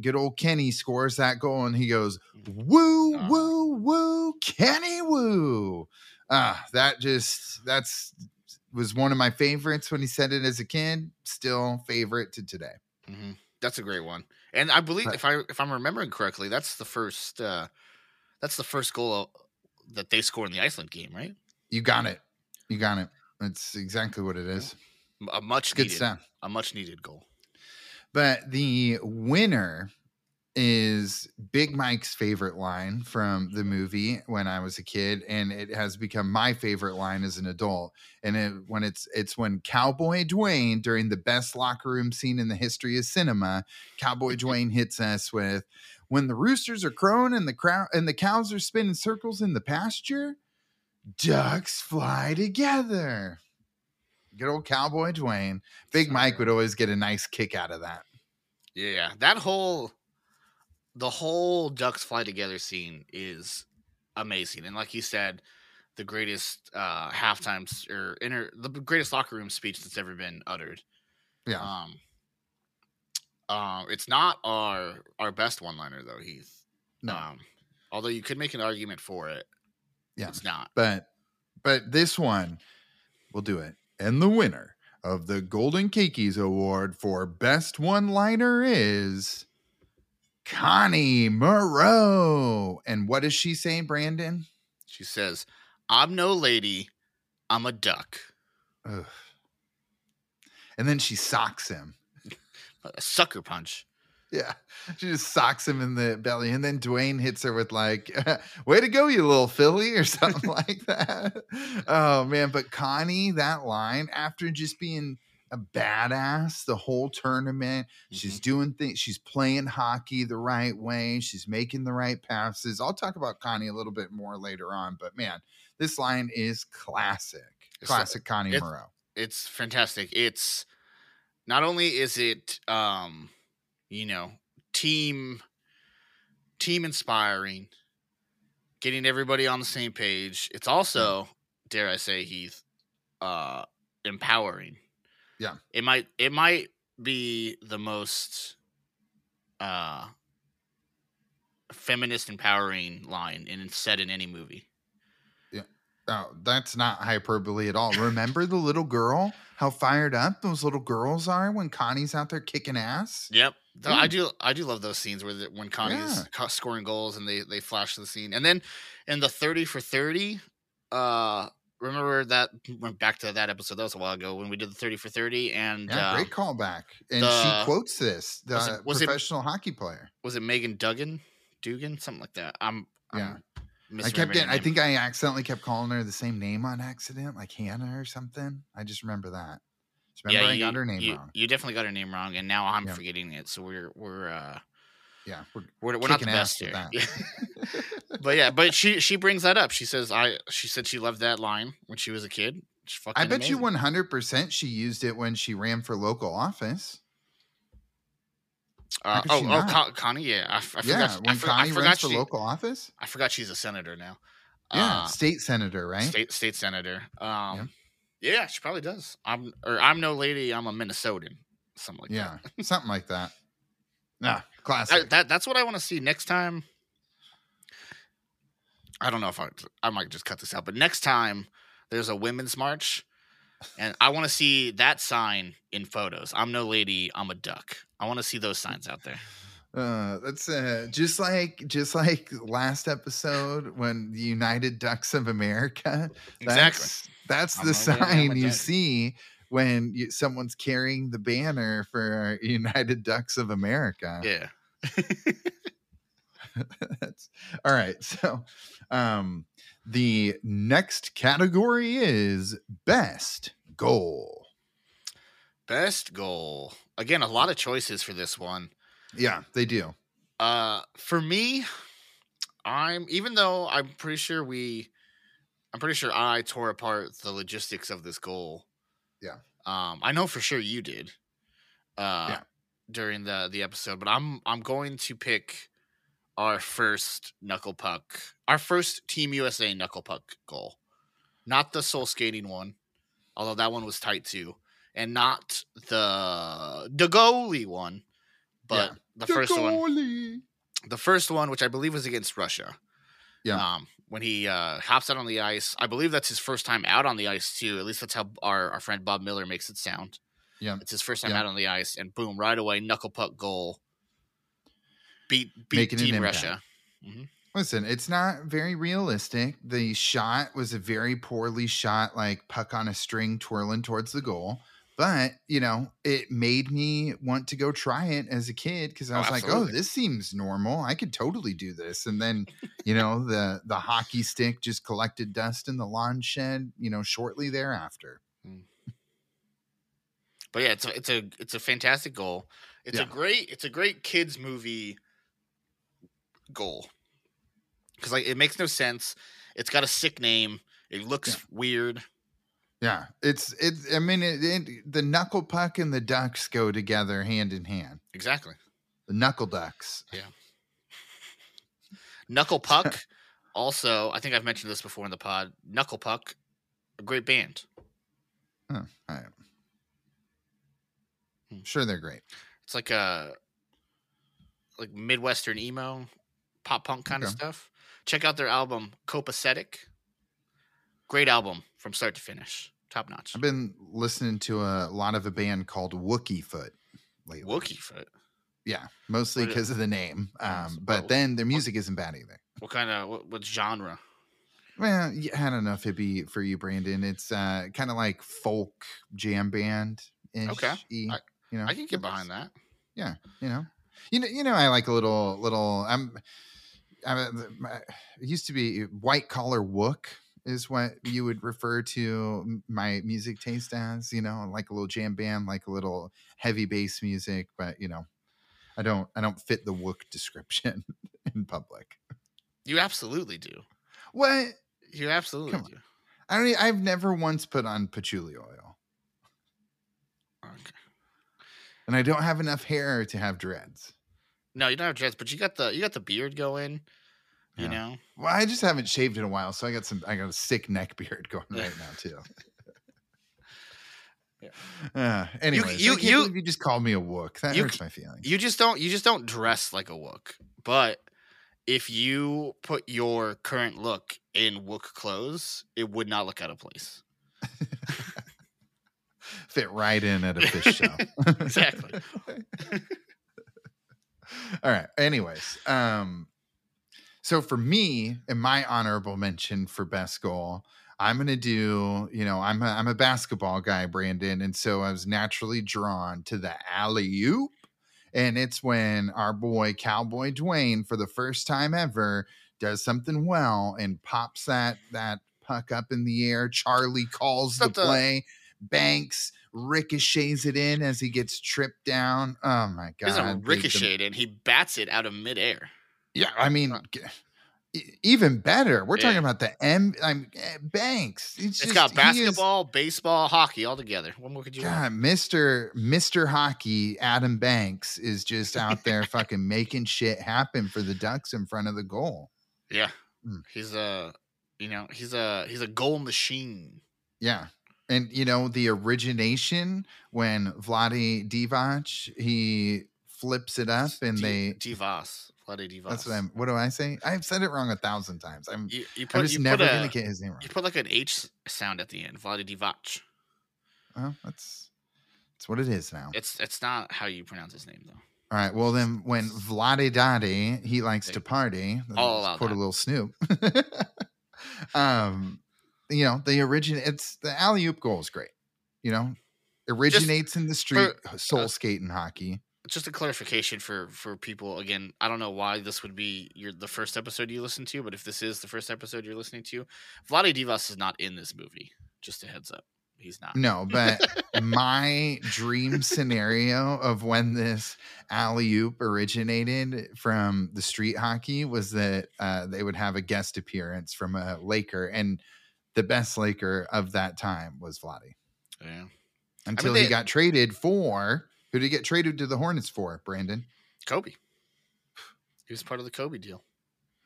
good old Kenny scores that goal and he goes, woo, woo, woo, Kenny Wu. That was one of my favorites when he said it as a kid. Still favorite to today. Mm-hmm. That's a great one. And I believe if I'm remembering correctly, that's the first goal that they scored in the Iceland game, right? You got it. That's exactly what it is. A much needed goal. But the winner is Big Mike's favorite line from the movie when I was a kid, and it has become my favorite line as an adult. And when Cowboy Dwayne, during the best locker room scene in the history of cinema, Cowboy Dwayne hits us with, "When the roosters are crowing and the cows are spinning circles in the pasture, ducks fly together." Good old Cowboy Dwayne. Big Mike would always get a nice kick out of that. Yeah, the whole ducks fly together scene is amazing. And like you said, the greatest the greatest locker room speech that's ever been uttered. Yeah. It's not our best one-liner though, Heath. No. Although you could make an argument for it. Yeah. It's not. But this one will do it. And the winner of the Golden Cakies Award for Best One-Liner is Connie Moreau. And what does she say, Brandon? She says, "I'm no lady, I'm a duck." Ugh. And then she socks him. A sucker punch. Yeah, she just socks him in the belly. And then Dwayne hits her with like, "Way to go, you little filly," or something like that. Oh, man. But Connie, that line, after just being a badass the whole tournament, she's doing things. She's playing hockey the right way. She's making the right passes. I'll talk about Connie a little bit more later on. But, man, this line is classic. Classic Connie Moreau. It's fantastic. It's not only is it – you know, team inspiring, getting everybody on the same page. It's also, dare I say, Heath, empowering. Yeah. It might be the most feminist empowering line said in any movie. Yeah. Oh, that's not hyperbole at all. Remember the little girl? How fired up those little girls are when Connie's out there kicking ass? Yep. Dude. I do love those scenes where when Connie's scoring goals and they flash the scene. And then in the 30 for 30, remember that went back to that episode. That was a while ago when we did the 30 for 30 and great callback. And she quotes this, was professional hockey player. Was it Megan Dugan? Something like that. I think I accidentally kept calling her the same name on accident, like Hannah or something. I just remember that. I got her name wrong. You definitely got her name wrong, and now I'm forgetting it. So we're not the best here. But she brings that up. She says she said she loved that line when she was a kid. I bet amazing. You 100% she used it when she ran for local office. Connie. I forgot. When Connie runs for local office, I forgot she's a senator now. Yeah, state senator, right? State senator. Yeah, she probably does. I'm no lady, I'm a Minnesotan. Something like that. Yeah, something like that. Nah, classic. That's what I want to see next time. I don't know if I might just cut this out, but next time there's a women's march, and I want to see that sign in photos. I'm no lady, I'm a duck. I want to see those signs out there. That's just like last episode when the United Ducks of America. That's the sign you see when someone's carrying the banner for United Ducks of America. Yeah. All right. So, the next category is best goal. Best goal. Again, a lot of choices for this one. Yeah, they do. For me, I'm pretty sure I tore apart the logistics of this goal. Yeah. I know for sure you did. During the episode, but I'm going to pick our first Team USA Knuckle Puck goal. Not the soul skating one, although that one was tight too, and not the goalie one, but the first one, which I believe was against Russia. Yeah. When he hops out on the ice, I believe that's his first time out on the ice too. At least that's how our friend Bob Miller makes it sound. Yeah. It's his first time out on the ice, and boom, right away, Knuckle Puck goal. Beat Team Russia. Mm-hmm. Listen, it's not very realistic. The shot was a very poorly shot, like puck on a string twirling towards the goal. But, it made me want to go try it as a kid because I was like, this seems normal. I could totally do this. And then, the hockey stick just collected dust in the lawn shed, shortly thereafter. But yeah, it's a fantastic goal. It's a great kids movie goal because it makes no sense. It's got a sick name. It looks weird. Yeah, the Knuckle Puck and the Ducks go together hand in hand. Exactly. The Knuckle Ducks. Yeah. Knuckle Puck. Also, I think I've mentioned this before in the pod. Knuckle Puck, a great band. Oh, all right. I'm sure they're great. It's like a Midwestern emo, pop punk kind of stuff. Check out their album, Copacetic. Great album from start to finish. Top notch. I've been listening to a lot of a band called Wookiee Foot lately. Wookiee Foot? Yeah, mostly because of the name. But then their music isn't bad either. What genre? Well, I don't know if it'd be for you, Brandon. It's kind of like folk jam band. Okay. I can get behind that. Yeah, I like a little. I used to be white collar wook is what you would refer to my music taste as. Like a little jam band, like a little heavy bass music, but I don't fit the wook description in public. You absolutely do. What? You absolutely do. I've never once put on patchouli oil. Okay. And I don't have enough hair to have dreads. No, you don't have dreads, but you got the beard going. You know. Well, I just haven't shaved in a while, so I got a sick neck beard going right now too. Anyways, you just called me a wook. That hurts my feelings. You just don't dress like a wook. But if you put your current look in wook clothes, it would not look out of place. Fit right in at a fish show. Exactly. All right. Anyways, so for me and my honorable mention for best goal, I'm gonna do. I'm a basketball guy, Brandon, and so I was naturally drawn to the alley-oop, and it's when our boy Cowboy Dwayne, for the first time ever, does something well and pops that puck up in the air. Charlie calls the play. Banks ricochets it in as he gets tripped down. Oh my god! He doesn't ricochet it; he bats it out of midair. Yeah, I mean, even better. We're talking about the Banks. It's got basketball, baseball, hockey all together. What more could you? God, Mr. Hockey, Adam Banks is just out there fucking making shit happen for the Ducks in front of the goal. Yeah, he's You know, he's a goal machine. Yeah. And, you know, the origination when Vlade Divac, he flips it up and Divac. Vlade Divac. That's what what do I say? I've said it wrong 1,000 times. I'm just never going to get his name wrong. You put like an H sound at the end. Vlade Divac. Oh, that's what it is now. It's not how you pronounce his name, though. All right. Well, then when Vlade Daddy, he likes to party. I'll quote that. A little Snoop. You know, the alley-oop goal is great. You know, originates in the street, soul skating hockey. Just a clarification for people. Again, I don't know why this would be the first episode you listen to, but if this is the first episode you're listening to, Vlade Divac is not in this movie. Just a heads up. He's not. No, but my dream scenario of when this alley-oop originated from the street hockey was that they would have a guest appearance from a Laker, and the best Laker of that time was Vlade. Yeah. Until he got traded for... Who did he get traded to the Hornets for, Brandon? Kobe. He was part of the Kobe deal.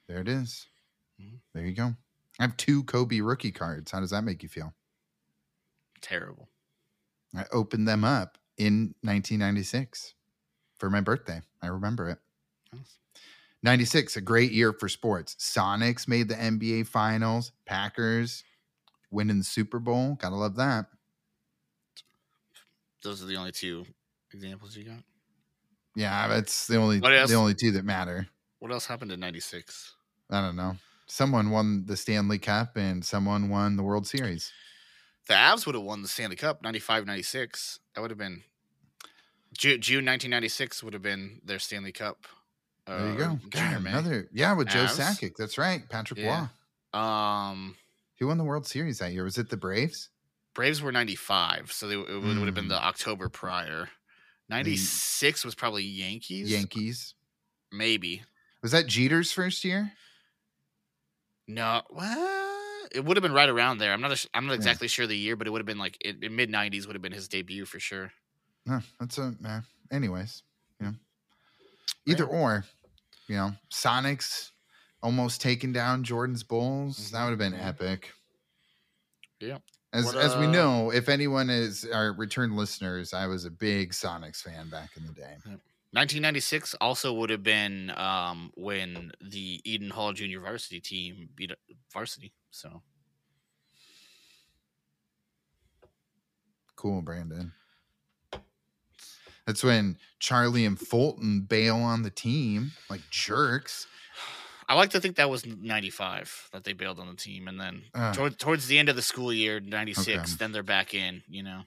There it is. Mm-hmm. There you go. I have 2 Kobe rookie cards. How does that make you feel? Terrible. I opened them up in 1996 for my birthday. I remember it. Nice. 96, a great year for sports. Sonics made the NBA Finals. Packers winning the Super Bowl. Gotta love that. Those are the only 2 examples you got. Yeah, that's the only 2 that matter. What else happened in 96? I don't know. Someone won the Stanley Cup and someone won the World Series. The Avs would have won the Stanley Cup 95-96. That would have been June 1996 would have been their Stanley Cup. There you go. God, with Avs. Joe Sakic. That's right. Patrick Waugh. Who won the World Series that year? Was it the Braves? Braves were 95, so it would have been the October prior. 96 was probably Yankees. Maybe. Was that Jeter's first year? No. Well, it would have been right around there. I'm not exactly sure the year, but it would have been like in mid 90s would have been his debut for sure. No, that's anyways, you know. Either or, you know, Sonics almost taking down Jordan's Bulls. Mm-hmm. That would have been epic. Yeah. As we know, if anyone is our returned listeners, I was a big Sonics fan back in the day. 1996 also would have been when the Eden Hall Junior Varsity team beat varsity. So cool, Brandon. That's when Charlie and Fulton bail on the team like jerks. I like to think that was 95 that they bailed on the team. And then towards the end of the school year, 96, then they're back in, you know.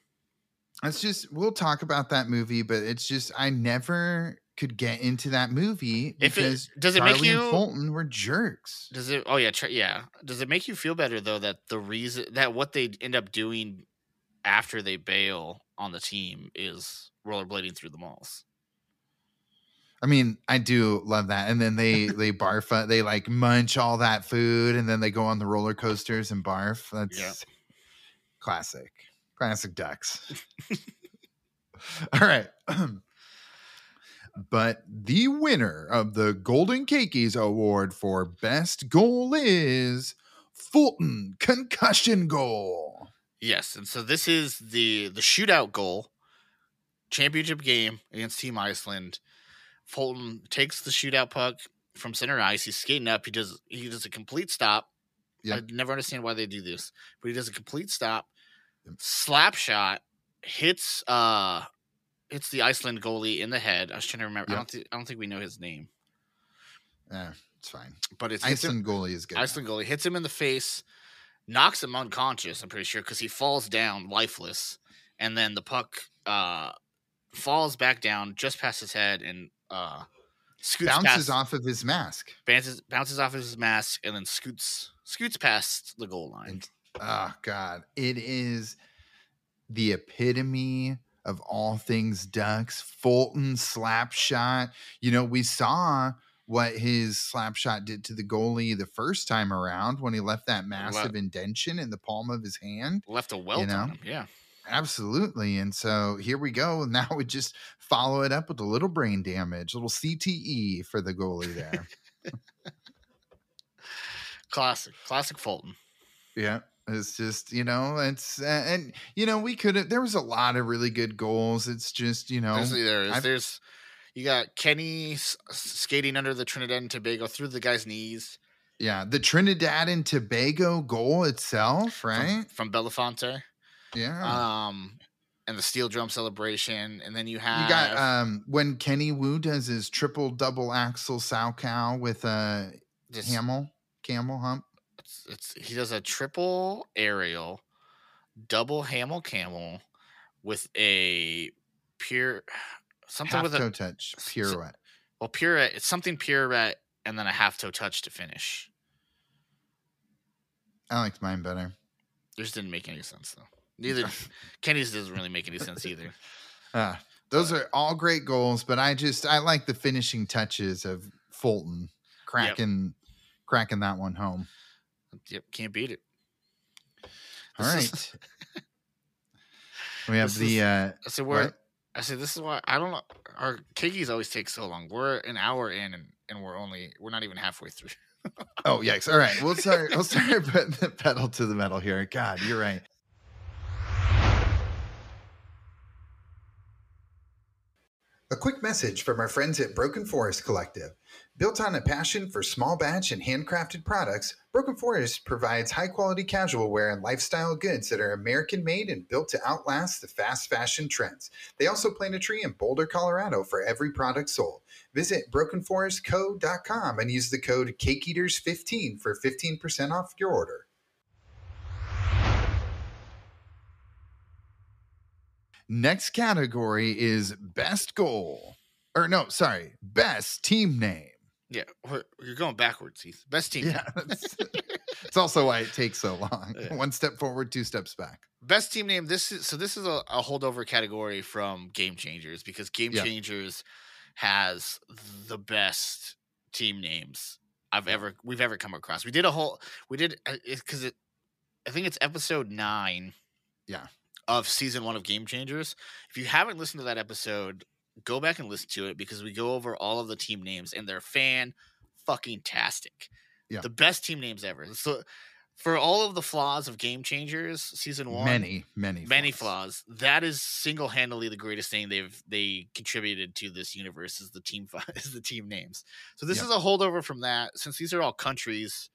That's just, we'll talk about that movie, but it's just, I never could get into that movie because Charlie and Fulton were jerks. Does it? Oh, yeah. Yeah. Does it make you feel better, though, that the reason that what they end up doing after they bail on the team is rollerblading through the malls? I mean, I do love that. And then they barf, they like munch all that food and then they go on the roller coasters and barf. That's classic Ducks. All right. But the winner of the Golden Cakies Award for best goal is Fulton concussion goal. Yes. And so this is the shootout goal, championship game against Team Iceland. Fulton takes the shootout puck from center ice. He's skating up. He does a complete stop. Yep. I never understand why they do this, but he does a complete stop. Slap shot hits the Iceland goalie in the head. I was trying to remember. Yep. I don't think we know his name. It's fine. But it's Iceland goalie is good. Iceland goalie hits him in the face, knocks him unconscious. I'm pretty sure because he falls down lifeless, and then the puck falls back down just past his head and. Bounces off of his mask and then scoots past the goal line. God, it is the epitome of all things Ducks. Fulton slap shot. You know, we saw what his slap shot did to the goalie the first time around when he left that massive indention in the palm of his hand. Left a welt on him, yeah. Absolutely. And so here we go. Now we just follow it up with a little brain damage, a little CTE for the goalie there. Classic Fulton. Yeah. It's just, you know, it's, and, you know, we could have, there was a lot of really good goals. It's just, you know, there's you got Kenny skating under the Trinidad and Tobago through the guy's knees. Yeah. The Trinidad and Tobago goal itself, right? From Belafonte. Yeah. And the steel drum celebration. And then you got, when Kenny Wu does his triple double axel sow cow with a camel hump. He does a triple aerial, double hamel camel, with a pure something half with toe a toe touch pirouette. Well, pirouette, it's something pirouette, and then a half toe touch to finish. I liked mine better. Yours didn't make any sense though. Neither Kenny's doesn't really make any sense either. Those are all great goals, but I like the finishing touches of Fulton cracking that one home. Yep, can't beat it. All right. We have the. I said this is why I don't know. Our Kikis always take so long. We're an hour in, and we're not even halfway through. Oh yikes! All right, we'll start putting the pedal to the metal here. God, you're right. A quick message from our friends at Broken Forest Collective. Built on a passion for small batch and handcrafted products, Broken Forest provides high-quality casual wear and lifestyle goods that are American-made and built to outlast the fast fashion trends. They also plant a tree in Boulder, Colorado for every product sold. Visit brokenforestco.com and use the code CakeEaters15 for 15% off your order. Next category is best goal. Or no, sorry, best team name. Yeah, you're going backwards, Heath. Best team name. It's also why it takes so long. Yeah. One step forward, two steps back. Best team name. This is a holdover category from Game Changers, because Game Changers has the best team names we've ever come across. We did, because I think it's episode 9. Yeah. Of season 1 of Game Changers. If you haven't listened to that episode, go back and listen to it, because we go over all of the team names and they're fan-fucking-tastic. Yeah. The best team names ever. So for all of the flaws of Game Changers season 1, many flaws, that is single-handedly the greatest thing they contributed to this universe is the team names. So this is a holdover from that, since these are all countries.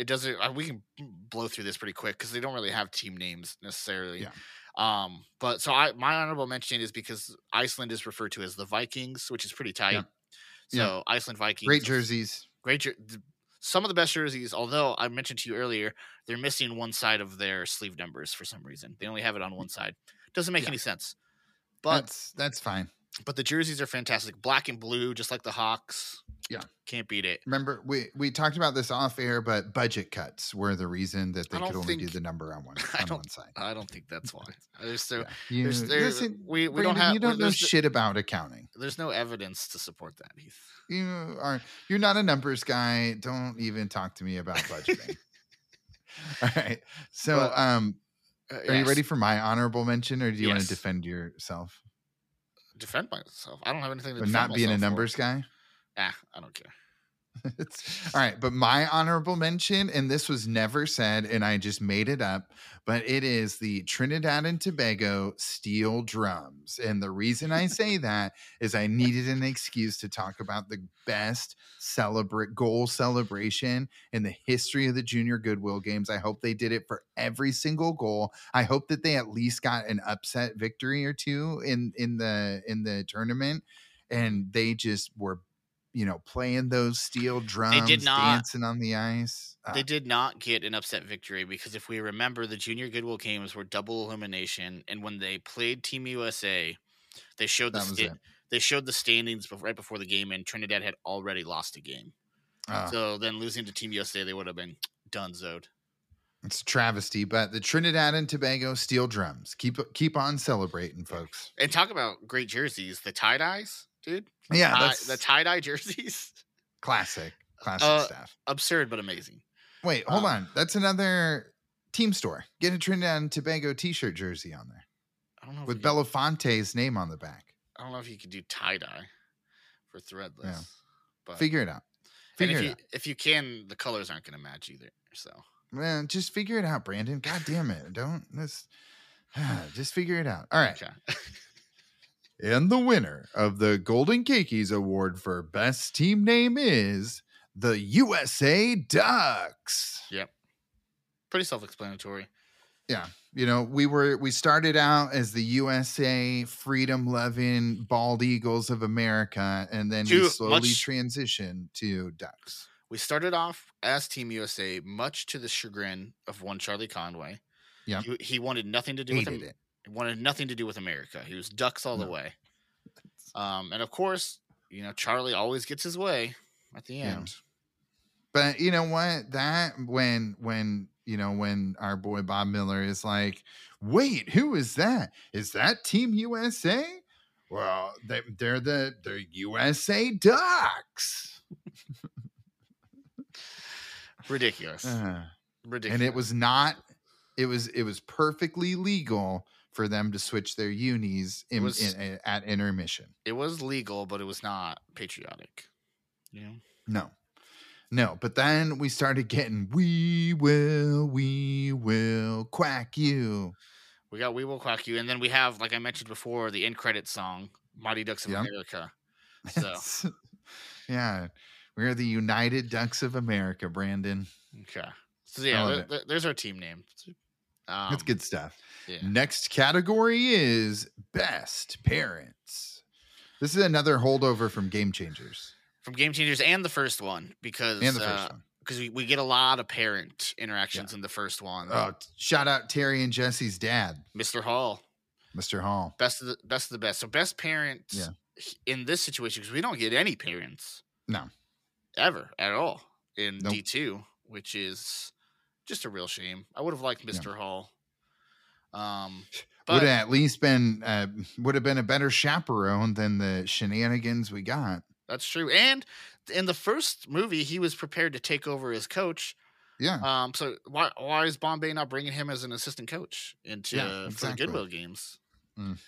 It doesn't. We can blow through this pretty quick because they don't really have team names necessarily. Yeah. But so my honorable mention is because Iceland is referred to as the Vikings, which is pretty tight. Yeah. So Iceland Vikings, great jerseys, some of the best jerseys. Although I mentioned to you earlier, they're missing one side of their sleeve numbers for some reason. They only have it on one side. Doesn't make any sense. But that's fine. But the jerseys are fantastic. Black and blue, just like the Hawks. Yeah. Can't beat it. Remember, we talked about this off air, but budget cuts were the reason that they could only do the number on one side. I don't think that's why. You don't know shit about accounting. There's no evidence to support that, Heath. You're not a numbers guy. Don't even talk to me about budgeting. All right. So are you ready for my honorable mention, or do you want to defend yourself? Defend myself. I don't have anything to defend myself. But not being a numbers guy? Ah, I don't care. All right, but my honorable mention, and this was never said, and I just made it up, but it is the Trinidad and Tobago steel drums. And the reason I say that is I needed an excuse to talk about the best goal celebration in the history of the Junior Goodwill Games. I hope they did it for every single goal. I hope that they at least got an upset victory or two in the tournament, and they just were, you know, playing those steel drums, dancing on the ice. They did not get an upset victory, because if we remember, the Junior Goodwill Games were double elimination, and when they played Team USA, they showed the standings right before the game, and Trinidad had already lost a game. So then losing to Team USA, they would have been donezoed. It's a travesty, but the Trinidad and Tobago steel drums. Keep on celebrating, folks. And talk about great jerseys, the tie-dyes. Dude, the tie-dye jerseys, classic stuff. Absurd but amazing. Wait, hold on, that's another team store. Get a Trinidad and Tobago t-shirt jersey on there. I don't know, with Belafonte's name on the back. I don't know if you could do tie-dye for threadless, but figure it out. Figure it out. If you can, the colors aren't going to match either. So, man, just figure it out, Brandon. God damn it. Just figure it out. All right. Okay. And the winner of the Golden Cakies Award for Best Team Name is the USA Ducks. Yep. Pretty self-explanatory. Yeah. You know, we started out as the USA freedom-loving bald eagles of America, and then we slowly transitioned to Ducks. We started off as Team USA, much to the chagrin of one Charlie Conway. Yeah. He wanted nothing to do with it. He wanted nothing to do with America. He was Ducks all the way. And of course, you know, Charlie always gets his way at the end. But you know what? That when our boy Bob Miller is like, wait, who is that? Is that Team USA? Well, they're the USA Ducks. Ridiculous. Ridiculous. And it was perfectly legal for them to switch their unis at intermission. It was legal, but it was not patriotic. You know? No, but then we started getting we will quack you. We got we will quack you, and then we have, like I mentioned before, the end credit song, Mighty Ducks of America. So yeah, we're the United Ducks of America, Brandon. Okay, so yeah, there's our team name. That's good stuff. Yeah. Next category is Best Parents. This is another holdover from Game Changers. And the first one, because we get a lot of parent interactions in the first one. Oh, shout out Terry and Jesse's dad, Mr. Hall. Best of the best. So best parents in this situation, because we don't get any parents, ever at all in D2, which is just a real shame. I would have liked Mr. Hall. But would have at least been a better chaperone than the shenanigans we got. That's true. And in the first movie, he was prepared to take over as coach. Yeah. So why is Bombay not bringing him as an assistant coach for Goodwill games? Mm.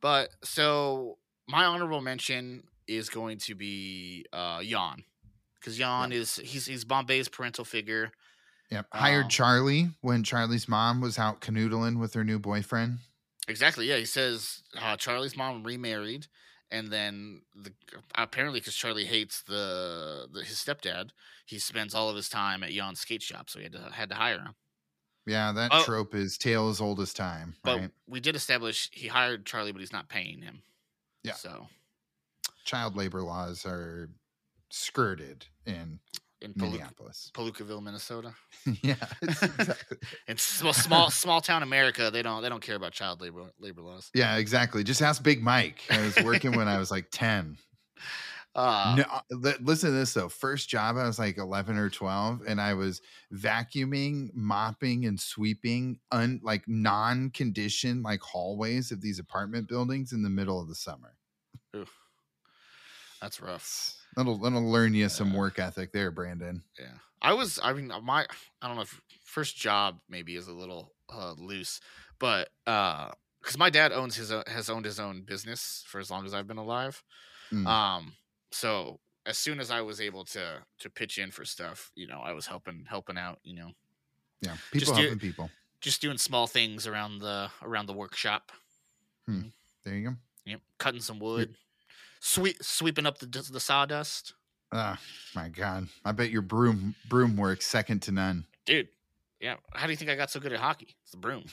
But so my honorable mention is going to be Jan, because Jan is he's Bombay's parental figure. Yep. Hired Charlie when Charlie's mom was out canoodling with her new boyfriend. Exactly. Yeah. He says Charlie's mom remarried. And then apparently, because Charlie hates his stepdad, he spends all of his time at Jan's skate shop, so he had to hire him. Yeah, that trope is tale as old as time. But we did establish he hired Charlie, but he's not paying him. Yeah. So child labor laws are skirted in Minneapolis, Palookaville, Minnesota. Yeah, exactly. In small town America, they don't care about child labor laws. Yeah, exactly. Just ask Big Mike. I was working when I was like 10. Listen to this though. First job, I was like 11 or 12, and I was vacuuming, mopping, and sweeping non-conditioned hallways of these apartment buildings in the middle of the summer. Oof. That's rough. That'll learn you some work ethic there, Brandon. Yeah. I don't know if first job maybe is a little loose, but because my dad has owned his own business for as long as I've been alive. Mm. So as soon as I was able to pitch in for stuff, you know, I was helping out, you know. Yeah. Just doing small things around the workshop. Hmm. There you go. Yep. Cutting some wood. Sweeping up the sawdust. Oh, my God. I bet your broom works second to none. Dude, yeah. How do you think I got so good at hockey? It's the broom.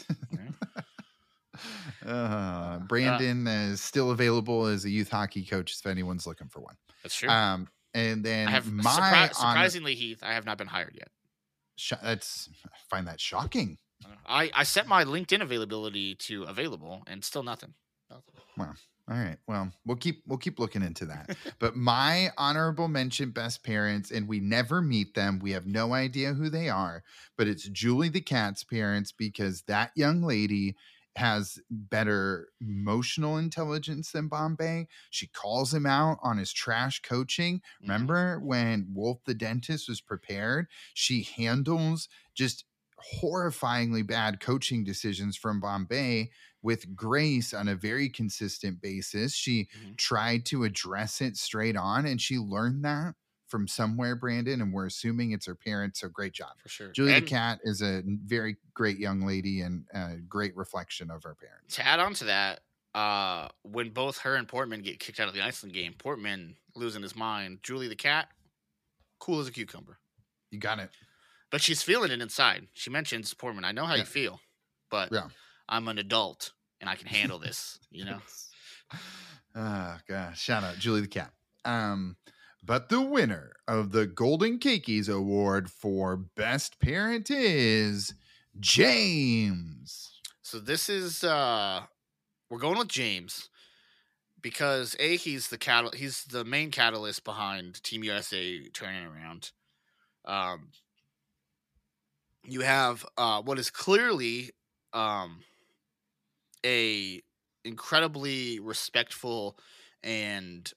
Brandon is still available as a youth hockey coach if anyone's looking for one. That's true. And then surprisingly, Heath, I have not been hired yet. I find that shocking. I set my LinkedIn availability to available and still nothing. Wow. All right. Well, we'll keep looking into that. But my honorable mention, best parents, and we never meet them. We have no idea who they are, but it's Julie the cat's parents, because that young lady has better emotional intelligence than Bombay. She calls him out on his trash coaching. Remember when Wolf the dentist was prepared? She handles just horrifyingly bad coaching decisions from Bombay with grace on a very consistent basis. She tried to address it straight on, and she learned that from somewhere, Brandon, and we're assuming it's her parents. So great job. For sure. Julie and the cat is a very great young lady and a great reflection of her parents. To add on to that, when both her and Portman get kicked out of the Iceland game, Portman losing his mind, Julie the cat, cool as a cucumber. You got it. But she's feeling it inside. She mentions, Portman, I know how you feel, but I'm an adult and I can handle this, you know? Oh, gosh. Shout out, Julie the cat. But the winner of the Golden Cakies Award for Best Parent is James. So this is, we're going with James because A, he's the main catalyst behind Team USA turning around. You have what is clearly a incredibly respectful and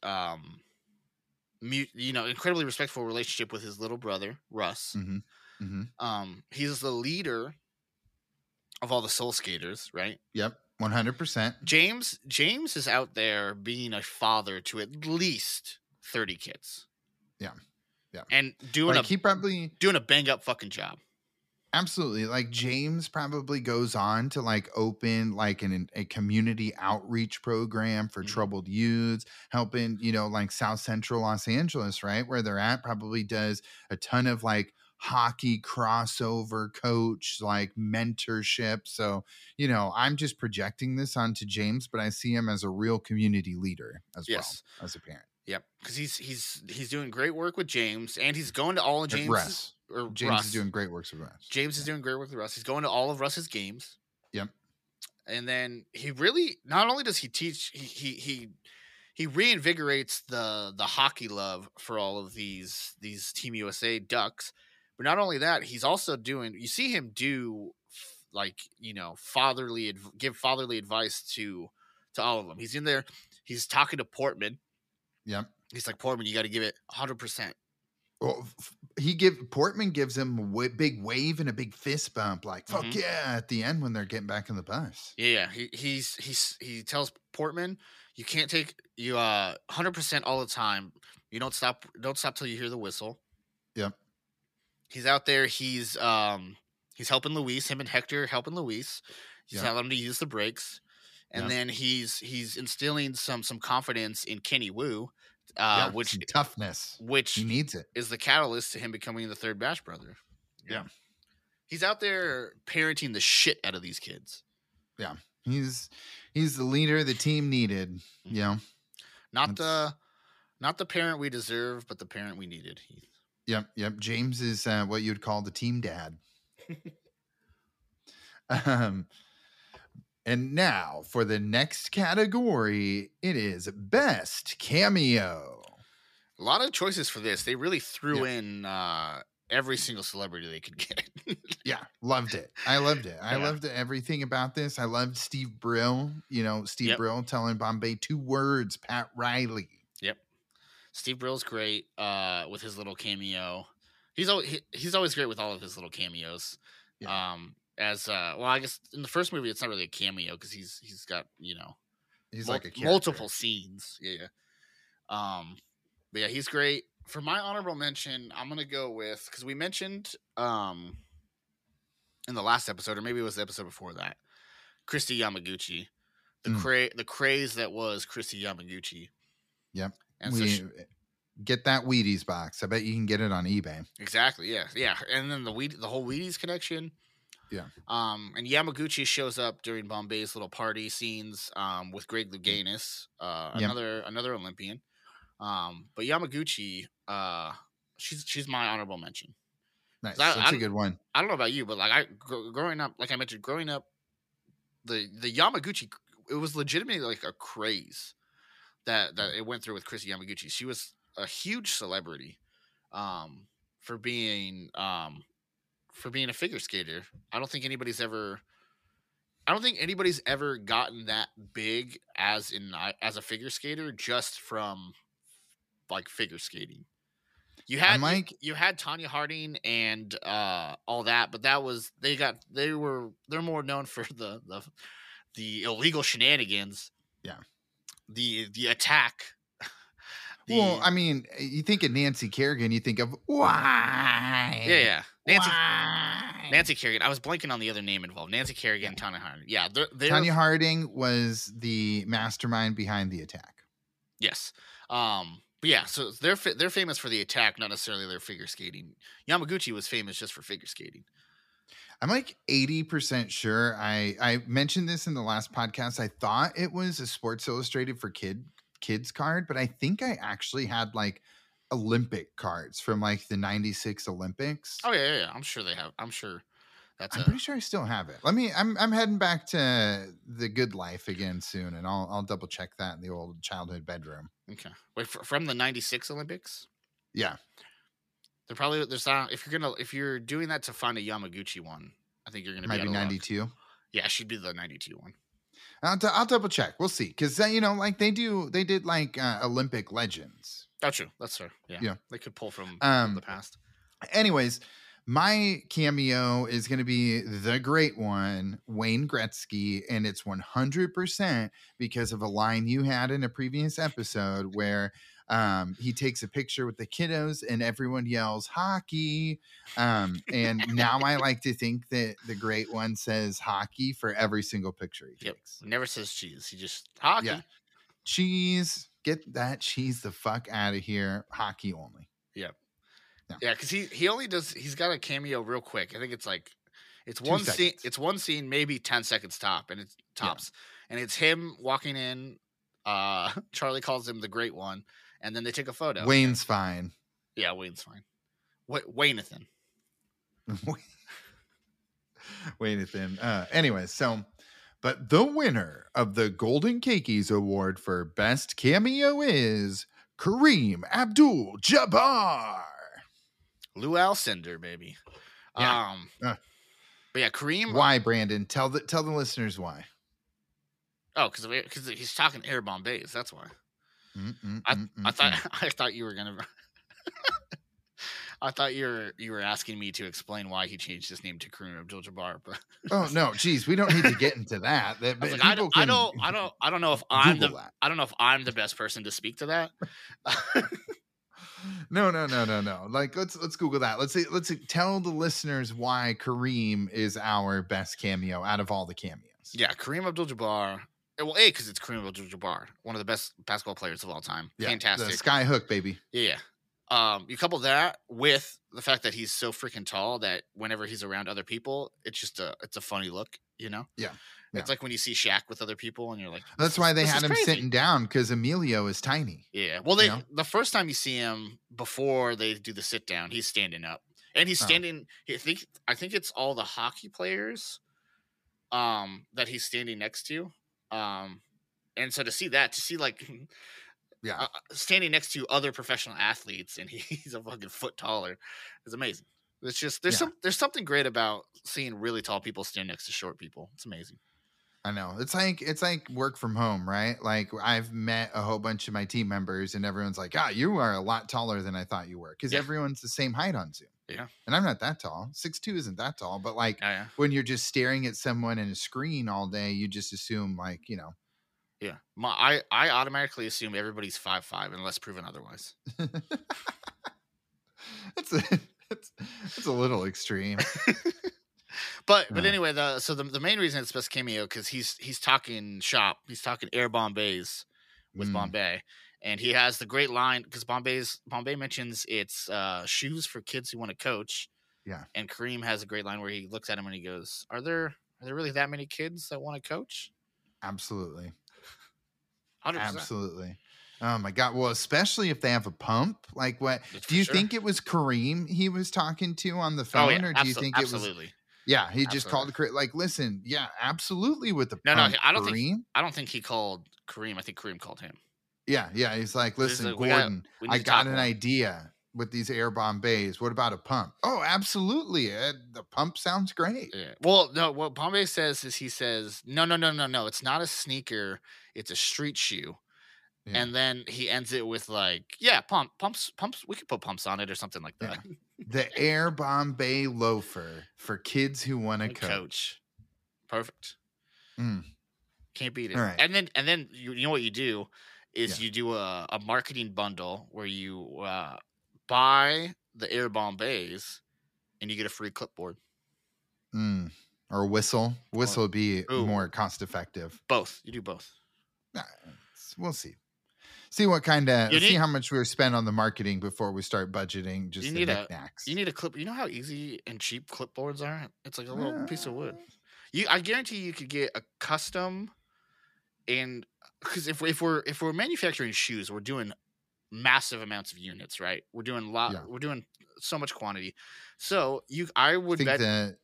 incredibly respectful relationship with his little brother Russ. Mm-hmm. Mm-hmm. He's the leader of all the soul skaters, right? Yep, 100%. James is out there being a father to at least 30 kids. Yeah, yeah, and doing a bang up fucking job. Absolutely. Like James probably goes on to like open like a community outreach program for troubled youths, helping, you know, like South Central Los Angeles, right? Where they're at, probably does a ton of like hockey crossover coach, like mentorship. So, you know, I'm just projecting this onto James, but I see him as a real community leader as well as a parent. Yep. Cause he's doing great work with James and he's going to all of James's. James is doing great works with Russ. James is doing great work with Russ. He's going to all of Russ's games. Yep. And then he really, not only does he teach, he reinvigorates the hockey love for all of these Team USA Ducks. But not only that, he's also doing, you see him do like, you know, give fatherly advice to all of them. He's in there. He's talking to Portman. Yep. He's like, Portman, you got to give it 100%. Well, Portman gives him a big wave and a big fist bump, like "fuck yeah!" at the end when they're getting back in the bus. Yeah, he tells Portman, "You can't take you 100% all the time. You don't stop till you hear the whistle." Yep. He's out there. He's helping Luis. Him and Hector helping Luis. He's telling him to use the brakes, and then he's instilling some confidence in Kenny Wu. Which toughness, which he needs it, is the catalyst to him becoming the third Bash brother. Yeah, he's out there parenting the shit out of these kids. Yeah, he's the leader the team needed. Yeah, not the parent we deserve, but the parent we needed. Heath. Yep. James is what you'd call the team dad. And now for the next category, it is Best Cameo. A lot of choices for this. They really threw in every single celebrity they could get. Loved it. I loved it. I loved everything about this. I loved Steve Brill. You know, Brill telling Bombay 2 words, Pat Riley. Yep. Steve Brill's great with his little cameo. He's always great with all of his little cameos. Yeah. I guess in the first movie it's not really a cameo because he's got, you know, he's like a multiple scenes. Yeah. But yeah, he's great. For my honorable mention, I'm gonna go with, because we mentioned in the last episode, or maybe it was the episode before that, Christy Yamaguchi, the craze that was Christy Yamaguchi. Yep. And so she, get that Wheaties box. I bet you can get it on eBay. Exactly. Yeah. Yeah. And then the whole Wheaties connection. Yeah. And Yamaguchi shows up during Bombay's little party scenes with Greg Louganis, another Olympian. But Yamaguchi, she's my honorable mention. Nice. That's a good one. I don't know about you, but like growing up, the Yamaguchi, it was legitimately like a craze that it went through with Chrissy Yamaguchi. She was a huge celebrity for being a figure skater. I don't think anybody's ever gotten that big as a figure skater just from like figure skating. You had Tanya Harding and all that, but they're more known for the illegal shenanigans. Yeah. The attack Well, I mean, you think of Nancy Kerrigan, you think of why? Yeah. Nancy Kerrigan. I was blanking on the other name involved. Nancy Kerrigan, Tonya Harding. Yeah. Tonya Harding was the mastermind behind the attack. Yes. But yeah, so they're famous for the attack, not necessarily their figure skating. Yamaguchi was famous just for figure skating. I'm like 80% sure. I mentioned this in the last podcast. I thought it was a Sports Illustrated for kids card, but I think I actually had like Olympic cards from like the 96 Olympics. Oh yeah. I'm sure they have. I'm pretty sure I still have it. I'm heading back to the good life again soon, and I'll double check that in the old childhood bedroom. Okay. Wait, from the 96 Olympics? Yeah. If you're doing that to find a Yamaguchi one, I think you're gonna be 92. Yeah, she'd be the 92 one. I'll double check. We'll see, because they did like Olympic legends. That's true. That's fair. Yeah. They could pull from the past. Anyways, my cameo is gonna be the great one, Wayne Gretzky, and it's 100% because of a line you had in a previous episode where. He takes a picture with the kiddos and everyone yells hockey. And now I like to think that the great one says hockey for every single picture he takes. Never says cheese. He just hockey. Yeah. Cheese. Get that cheese the fuck out of here. Hockey only. Yep. No. Yeah. Cause he only does, he's got a cameo real quick. I think it's like, it's 2 seconds. Scene. It's one scene, maybe 10 seconds top, and it's tops. Yeah. And it's him walking in. Charlie calls him the great one. And then they take a photo. Wayne's fine. Yeah, Wayne's fine. Waynathan. Waynathan. Anyway, but the winner of the Golden Cakies Award for Best Cameo is Kareem Abdul-Jabbar. Lew Alcindor, baby. Yeah. But yeah, Kareem. Why, Brandon? Tell the listeners why. Oh, because he's talking Air Bombays. That's why. I thought you were gonna. I thought you were asking me to explain why he changed his name to Kareem Abdul-Jabbar. But oh no, geez, we don't need to get into that. I don't know if I'm the best person to speak to that. No. Like let's Google that. Let's tell the listeners why Kareem is our best cameo out of all the cameos. Yeah, Kareem Abdul-Jabbar. Well, A, because it's Kareem Abdul-Jabbar, one of the best basketball players of all time. Yeah, fantastic. Sky hook, baby. Yeah. You couple that with the fact that he's so freaking tall that whenever he's around other people, it's just a funny look, you know? Yeah. It's like when you see Shaq with other people and you're like, that's why they had him sitting down, because Emilio is tiny. Yeah. Well, the first time you see him before they do the sit down, he's standing up. And he's standing I think it's all the hockey players that he's standing next to. And so to see like, standing next to other professional athletes, and he's a fucking foot taller, is amazing. It's just there's something great about seeing really tall people stand next to short people. It's amazing. I know. It's like work from home, right? Like I've met a whole bunch of my team members, and everyone's like, you are a lot taller than I thought you were, because everyone's the same height on Zoom. Yeah. And I'm not that tall. 6'2" isn't that tall. But like when you're just staring at someone in a screen all day, you just assume like, you know. Yeah. I automatically assume everybody's 5'5", unless proven otherwise. that's a little extreme. But anyway, the main reason it's best cameo, because he's talking shop. He's talking Air Bombays with Bombay. And he has the great line, because Bombay mentions it's shoes for kids who want to coach. Yeah. And Kareem has a great line where he looks at him and he goes, Are there really that many kids that want to coach? Absolutely. 100%. Absolutely. Oh my God. Well, especially if they have a pump. Like what? Do you think it was Kareem he was talking to on the phone? Oh, yeah. Or do you think it was? Yeah, he just called Kareem. Like, listen, absolutely with the pump. No, I don't think he called Kareem. I think Kareem called him. Yeah. He's like, listen, Gordon, I got an idea with these Air Bombays. What about a pump? Oh, absolutely. The pump sounds great. Yeah. Well, no, what Bombay says is he says, no. It's not a sneaker. It's a street shoe. Yeah. And then he ends it with like, pumps. We could put pumps on it or something like that. Yeah. The Air Bombay loafer for kids who want to coach. Perfect. Can't beat it. All right. And then you know what you do is you do a marketing bundle where you buy the Air Bombays and you get a free clipboard. Mm. Or a whistle. Whistle would be more cost effective. Both. You do both. We'll see. See what kind of see how much we were spent on the marketing before we start budgeting. Just the knickknacks. You need a clip. You know how easy and cheap clipboards are? It's like a little piece of wood. I guarantee you could get a custom, and because if we're manufacturing shoes, we're doing massive amounts of units, right? We're doing a lot. Yeah. We're doing so much quantity. So I would bet the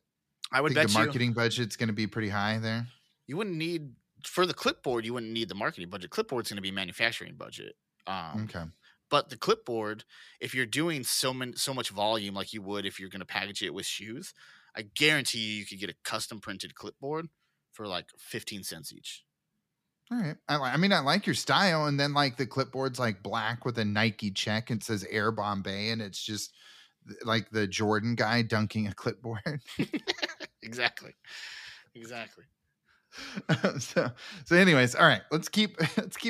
marketing budget's going to be pretty high there. You wouldn't need. For the clipboard, you wouldn't need the marketing budget. Clipboard's going to be manufacturing budget. Okay. But the clipboard, if you're doing so much volume like you would if you're going to package it with shoes, I guarantee you could get a custom printed clipboard for like 15 cents each. All right. I like your style. And then like the clipboard's like black with a Nike check and says Air Bombay. And it's just like the Jordan guy dunking a clipboard. Exactly. So anyways, all right, let's keep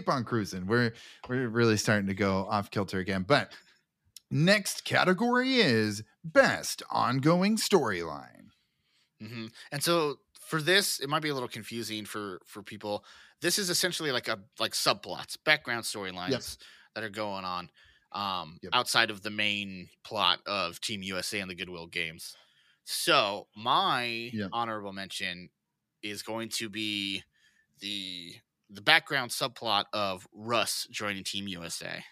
on cruising. We're really starting to go off kilter again, but next category is best ongoing storyline. Mm-hmm. And so for this, it might be a little confusing for people. This is essentially like subplots, background storylines that are going on outside of the main plot of Team USA and the Goodwill Games. So my honorable mention is going to be the background subplot of Russ joining Team USA,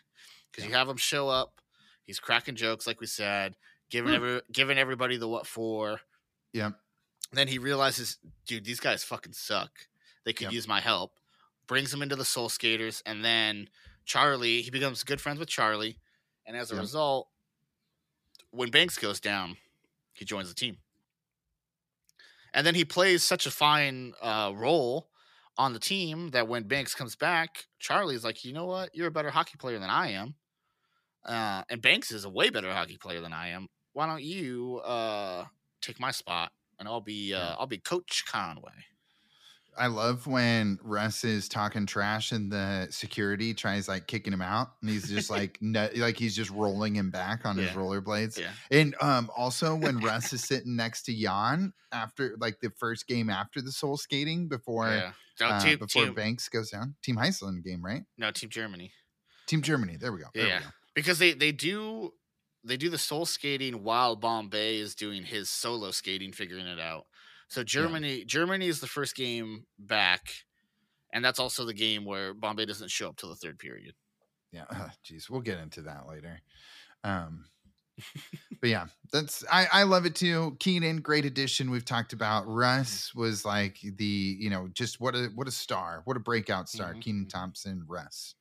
because you have him show up, he's cracking jokes like we said, giving everybody the what for. Yeah. Then he realizes, dude, these guys fucking suck. They could use my help. Brings him into the Soul Skaters, and then Charlie, he becomes good friends with Charlie, and as a result, when Banks goes down, he joins the team. And then he plays such a fine role on the team that when Banks comes back, Charlie's like, you know what? You're a better hockey player than I am. And Banks is a way better hockey player than I am. Why don't you take my spot, and I'll be Coach Conway. I love when Russ is talking trash and the security tries like kicking him out, and he's just like, like he's just rolling him back on his rollerblades. Yeah. And also when Russ is sitting next to Jan after like the first game after the soul skating before Banks goes down, Team Iceland game, right? No, Team Germany. Team Germany. There we go. There we go. Because they do the soul skating while Bombay is doing his solo skating, figuring it out. So Germany is the first game back, and that's also the game where Bombay doesn't show up till the third period. Yeah, jeez, we'll get into that later. But yeah, I love it too. Keenan, great addition. We've talked about Russ was like the just what a star, what a breakout star. Mm-hmm. Keenan Thompson, Russ.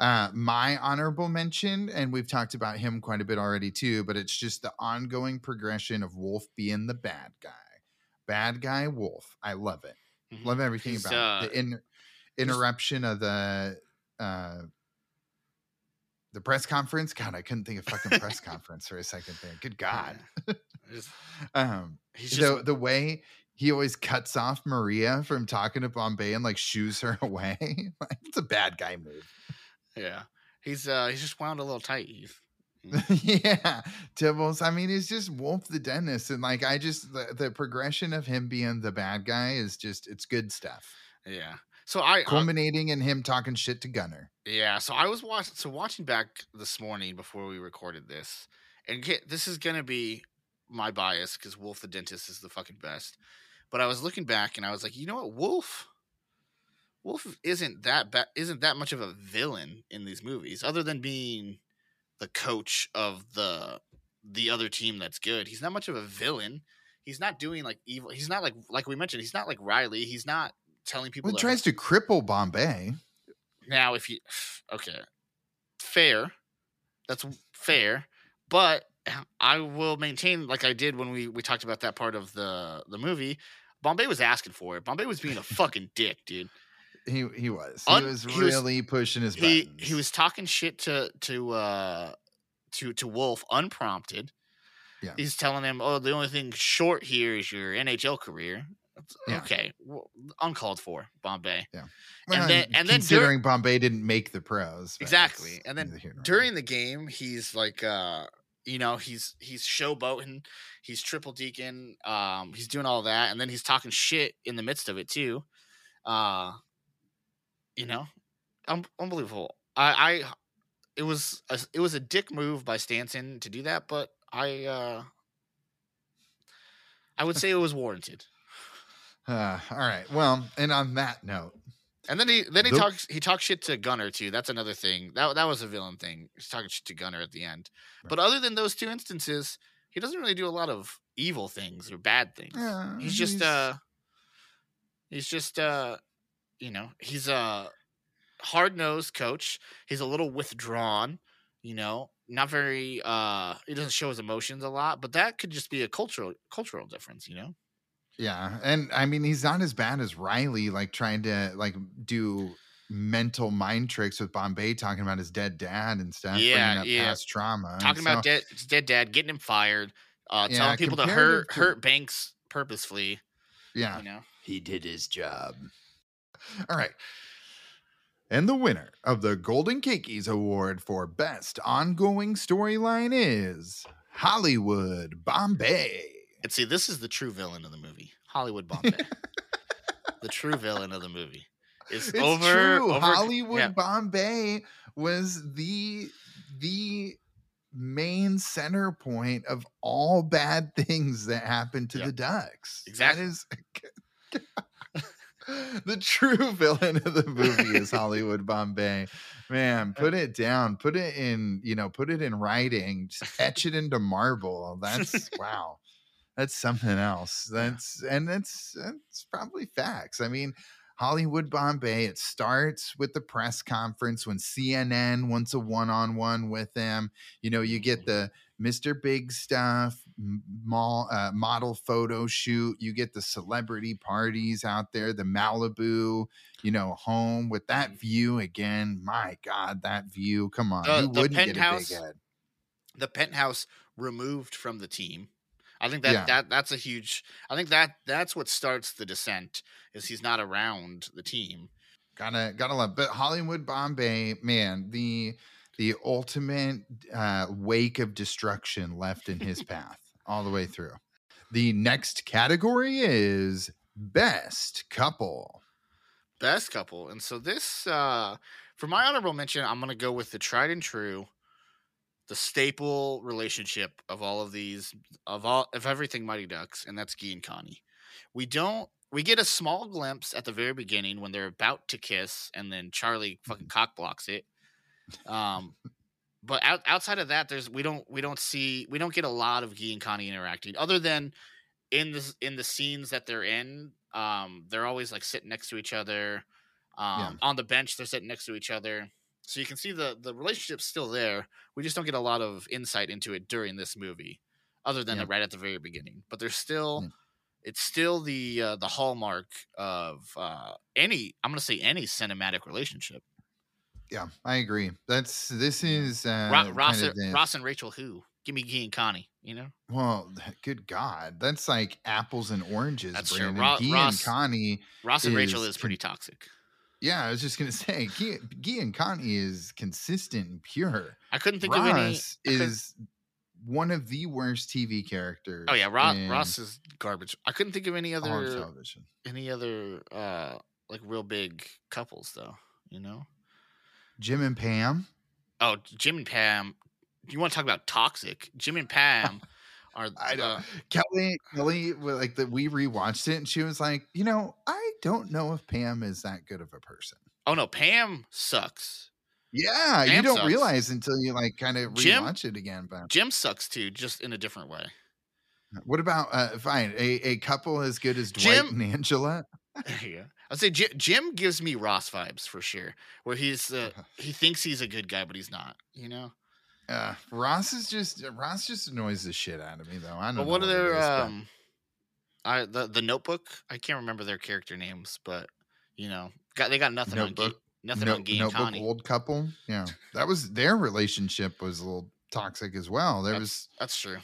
My honorable mention, and we've talked about him quite a bit already too, but it's just the ongoing progression of Wolf being the bad guy Wolf. I love it. Mm-hmm. Love everything about it. The interruption of the press conference. God, I couldn't think of fucking press conference for a second there. Good God. The way he always cuts off Maria from talking to Bombay and like shoos her away. It's a bad guy move. Yeah, he's just wound a little tight, Heath. Yeah, Tibbles. I mean, he's just Wolf the dentist, and like the progression of him being the bad guy is just it's good stuff. Yeah. So culminating in him talking shit to Gunner. Yeah. So I was watching back this morning before we recorded this, and this is gonna be my bias because Wolf the dentist is the fucking best. But I was looking back and I was like, you know what, Wolf. Wolf isn't that much of a villain in these movies, other than being the coach of the other team that's good. He's not much of a villain. He's not doing like evil. He's not like we mentioned. He's not like Riley. He's not telling people. He tries to cripple Bombay. Now, fair, that's fair. But I will maintain, like I did when we talked about that part of the movie. Bombay was asking for it. Bombay was being a fucking dick, dude. He was. He was pushing his buttons. He was talking shit to Wolf unprompted. Yeah. He's telling him, oh, the only thing short here is your NHL career. Yeah. Okay, well, uncalled for, Bombay. Yeah, well, and then considering Bombay didn't make the pros, exactly. And then during the game, he's like, he's showboating, he's triple deacon, he's doing all that, and then he's talking shit in the midst of it too. Unbelievable. It was a dick move by Stansson to do that, but I would say it was warranted. All right. Well, and on that note, and then he talks shit to Gunner too. That's another thing. That was a villain thing. He's talking shit to Gunner at the end. Right. But other than those two instances, he doesn't really do a lot of evil things or bad things. Yeah, he's a hard-nosed coach. He's a little withdrawn, not very, he doesn't show his emotions a lot, but that could just be a cultural difference, Yeah. And I mean, he's not as bad as Riley, like trying to like do mental mind tricks with Bombay, talking about his dead dad and stuff. Yeah. Past trauma. His dead dad, getting him fired, telling people to hurt Banks purposefully. Yeah. He did his job. All right. And the winner of the Golden Cakies Award for Best Ongoing Storyline is Hollywood Bombay. And see, this is the true villain of the movie, Hollywood Bombay. The true villain of the movie. It's true. Hollywood Bombay was the main center point of all bad things that happened to the Ducks. Exactly. That is the true villain of the movie is Hollywood Bombay. Man, put it down. Put it in, put it in writing. Just etch it into marble. That's wow. That's something else. That's probably facts. I mean, Hollywood Bombay, it starts with the press conference when CNN wants a one-on-one with him. You get the Mr. Big stuff, model photo shoot. You get the celebrity parties out there, the Malibu, home with that view again. My God, that view. Come on. Who wouldn't get a big head? The penthouse removed from the team. I think that's a huge. I think that's what starts the descent. Is he's not around the team. Gotta love. But Hollywood Bombay, man, the ultimate wake of destruction left in his path all the way through. The next category is best couple. Best couple, and so this for my honorable mention, I'm gonna go with the tried and true. The staple relationship of all of these, of everything Mighty Ducks, and that's Guy and Connie. We get a small glimpse at the very beginning when they're about to kiss, and then Charlie fucking cock blocks it. But outside of that, we don't get a lot of Guy and Connie interacting, other than in the scenes that they're in. They're always like sitting next to each other, on the bench. They're sitting next to each other. So you can see the relationship's still there. We just don't get a lot of insight into it during this movie, other than right at the very beginning. But there's still, it's still the hallmark of any cinematic relationship. Yeah, I agree. This is Ross and Rachel Who. Give me Guy and Connie, Well, good God. That's like apples and oranges. That's true. Ross and Rachel is pretty toxic. Yeah, I was just gonna say, Guy and Connie is consistent and pure. I couldn't think of any. Ross is one of the worst TV characters. Oh yeah, Ross is garbage. I couldn't think of any other like real big couples though. Jim and Pam. Oh, Jim and Pam. You want to talk about toxic? Jim and Pam. I don't. Kelly, like that, we rewatched it and she was like, I don't know if Pam is that good of a person. Oh no, Pam sucks. Yeah, Pam you don't sucks. Realize until you like kind of rewatch it again. But Jim sucks too, just in a different way. What about a couple as good as Jim, Dwight and Angela? Yeah, I'd say Jim gives me Ross vibes for sure, where he's he thinks he's a good guy, but he's not. Ross just annoys the shit out of me though. I don't know. But what are their the Notebook? I can't remember their character names, but they got nothing Notebook. on Guy and Connie. Old couple. Yeah. That was their relationship was a little toxic as well. That's true.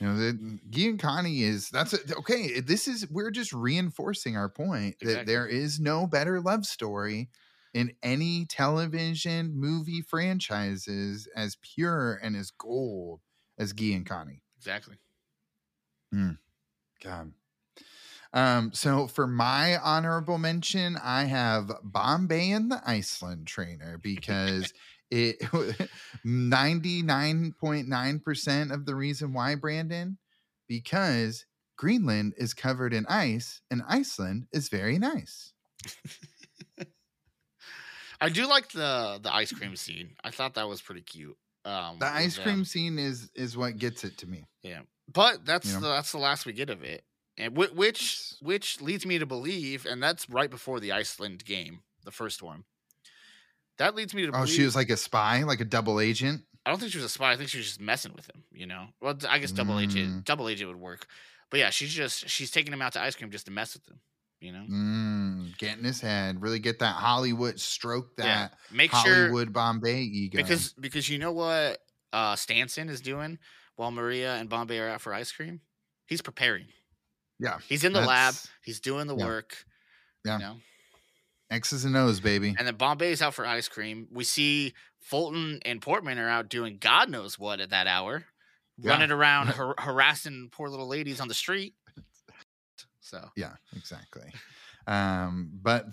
You know, Guy and Connie is, that's a, okay. This is, we're just reinforcing our point that there is no better love story in any television movie franchises as pure and as gold as Guy and Connie. Exactly. Mm. God. So for my honorable mention, I have Bombay and the Iceland trainer, because it 99.9% of the reason why, Brandon, because Greenland is covered in ice and Iceland is very nice. I do like the ice cream scene. I thought that was pretty cute. The ice cream scene is what gets it to me. Yeah, but that's the last we get of it, and which leads me to believe, and that's right before the Iceland game, the first one. That leads me to believe. Oh, she was like a spy, like a double agent. I don't think she was a spy. I think she was just messing with him. You know, well, I guess double agent would work, but yeah, she's taking him out to ice cream just to mess with him. You know, get in his head, really get that Hollywood stroke, that make Hollywood sure, Bombay ego. Because you know what Stansson is doing while Maria and Bombay are out for ice cream? He's preparing. Yeah. He's in the lab. He's doing the work. Yeah. You know? X's and O's, baby. And then Bombay's out for ice cream. We see Fulton and Portman are out doing God knows what at that hour, running around harassing poor little ladies on the street. So yeah, exactly. But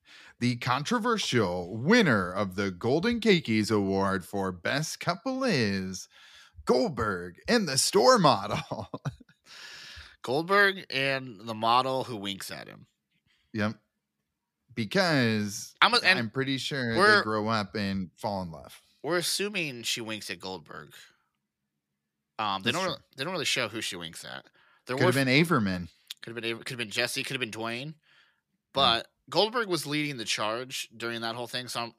the controversial winner of the Golden Cakies Award for Best Couple is Goldberg and the store model. Goldberg and the model who winks at him. Yep. Because I'm pretty sure they grow up and fall in love. We're assuming she winks at Goldberg. They don't really show who she winks at. There could have been Averman. Could have been Jesse, could have been Dwayne, but Goldberg was leading the charge during that whole thing, so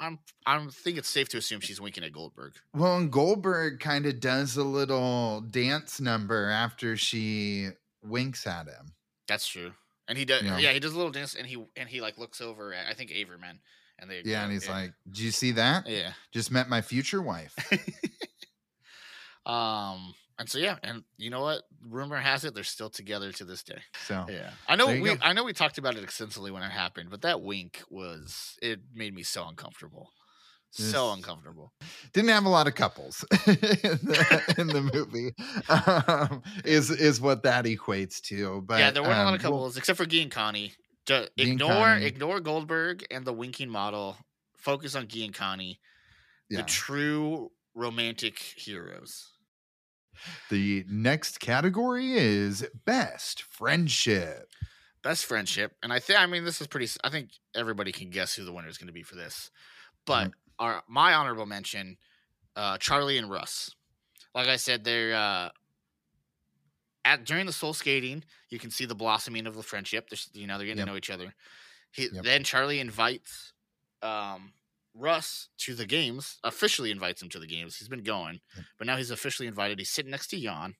I think it's safe to assume she's winking at Goldberg. Well, and Goldberg kind of does a little dance number after she winks at him. That's true, and he does. Yeah, he does a little dance, and he like looks over at, I think, Averman, and they and he's like, "Did you see that? Yeah, just met my future wife." And so and you know what? Rumor has it they're still together to this day. So I know we talked about it extensively when it happened, but that wink made me so uncomfortable. So uncomfortable. Didn't have a lot of couples in the movie. Is what that equates to. But yeah, there weren't a lot of couples except for Guy and Connie. Ignore Goldberg and the winking model. Focus on Guy and Connie, the true romantic heroes. The next category is best friendship. And I think everybody can guess who the winner is going to be for this. But my honorable mention, Charlie and Russ. Like I said, they're during the soul skating, you can see the blossoming of the friendship. They're getting to know each other. Then Charlie invites Russ to the games, officially invites him to the games. He's been going, but now he's officially invited. He's sitting next to Jan,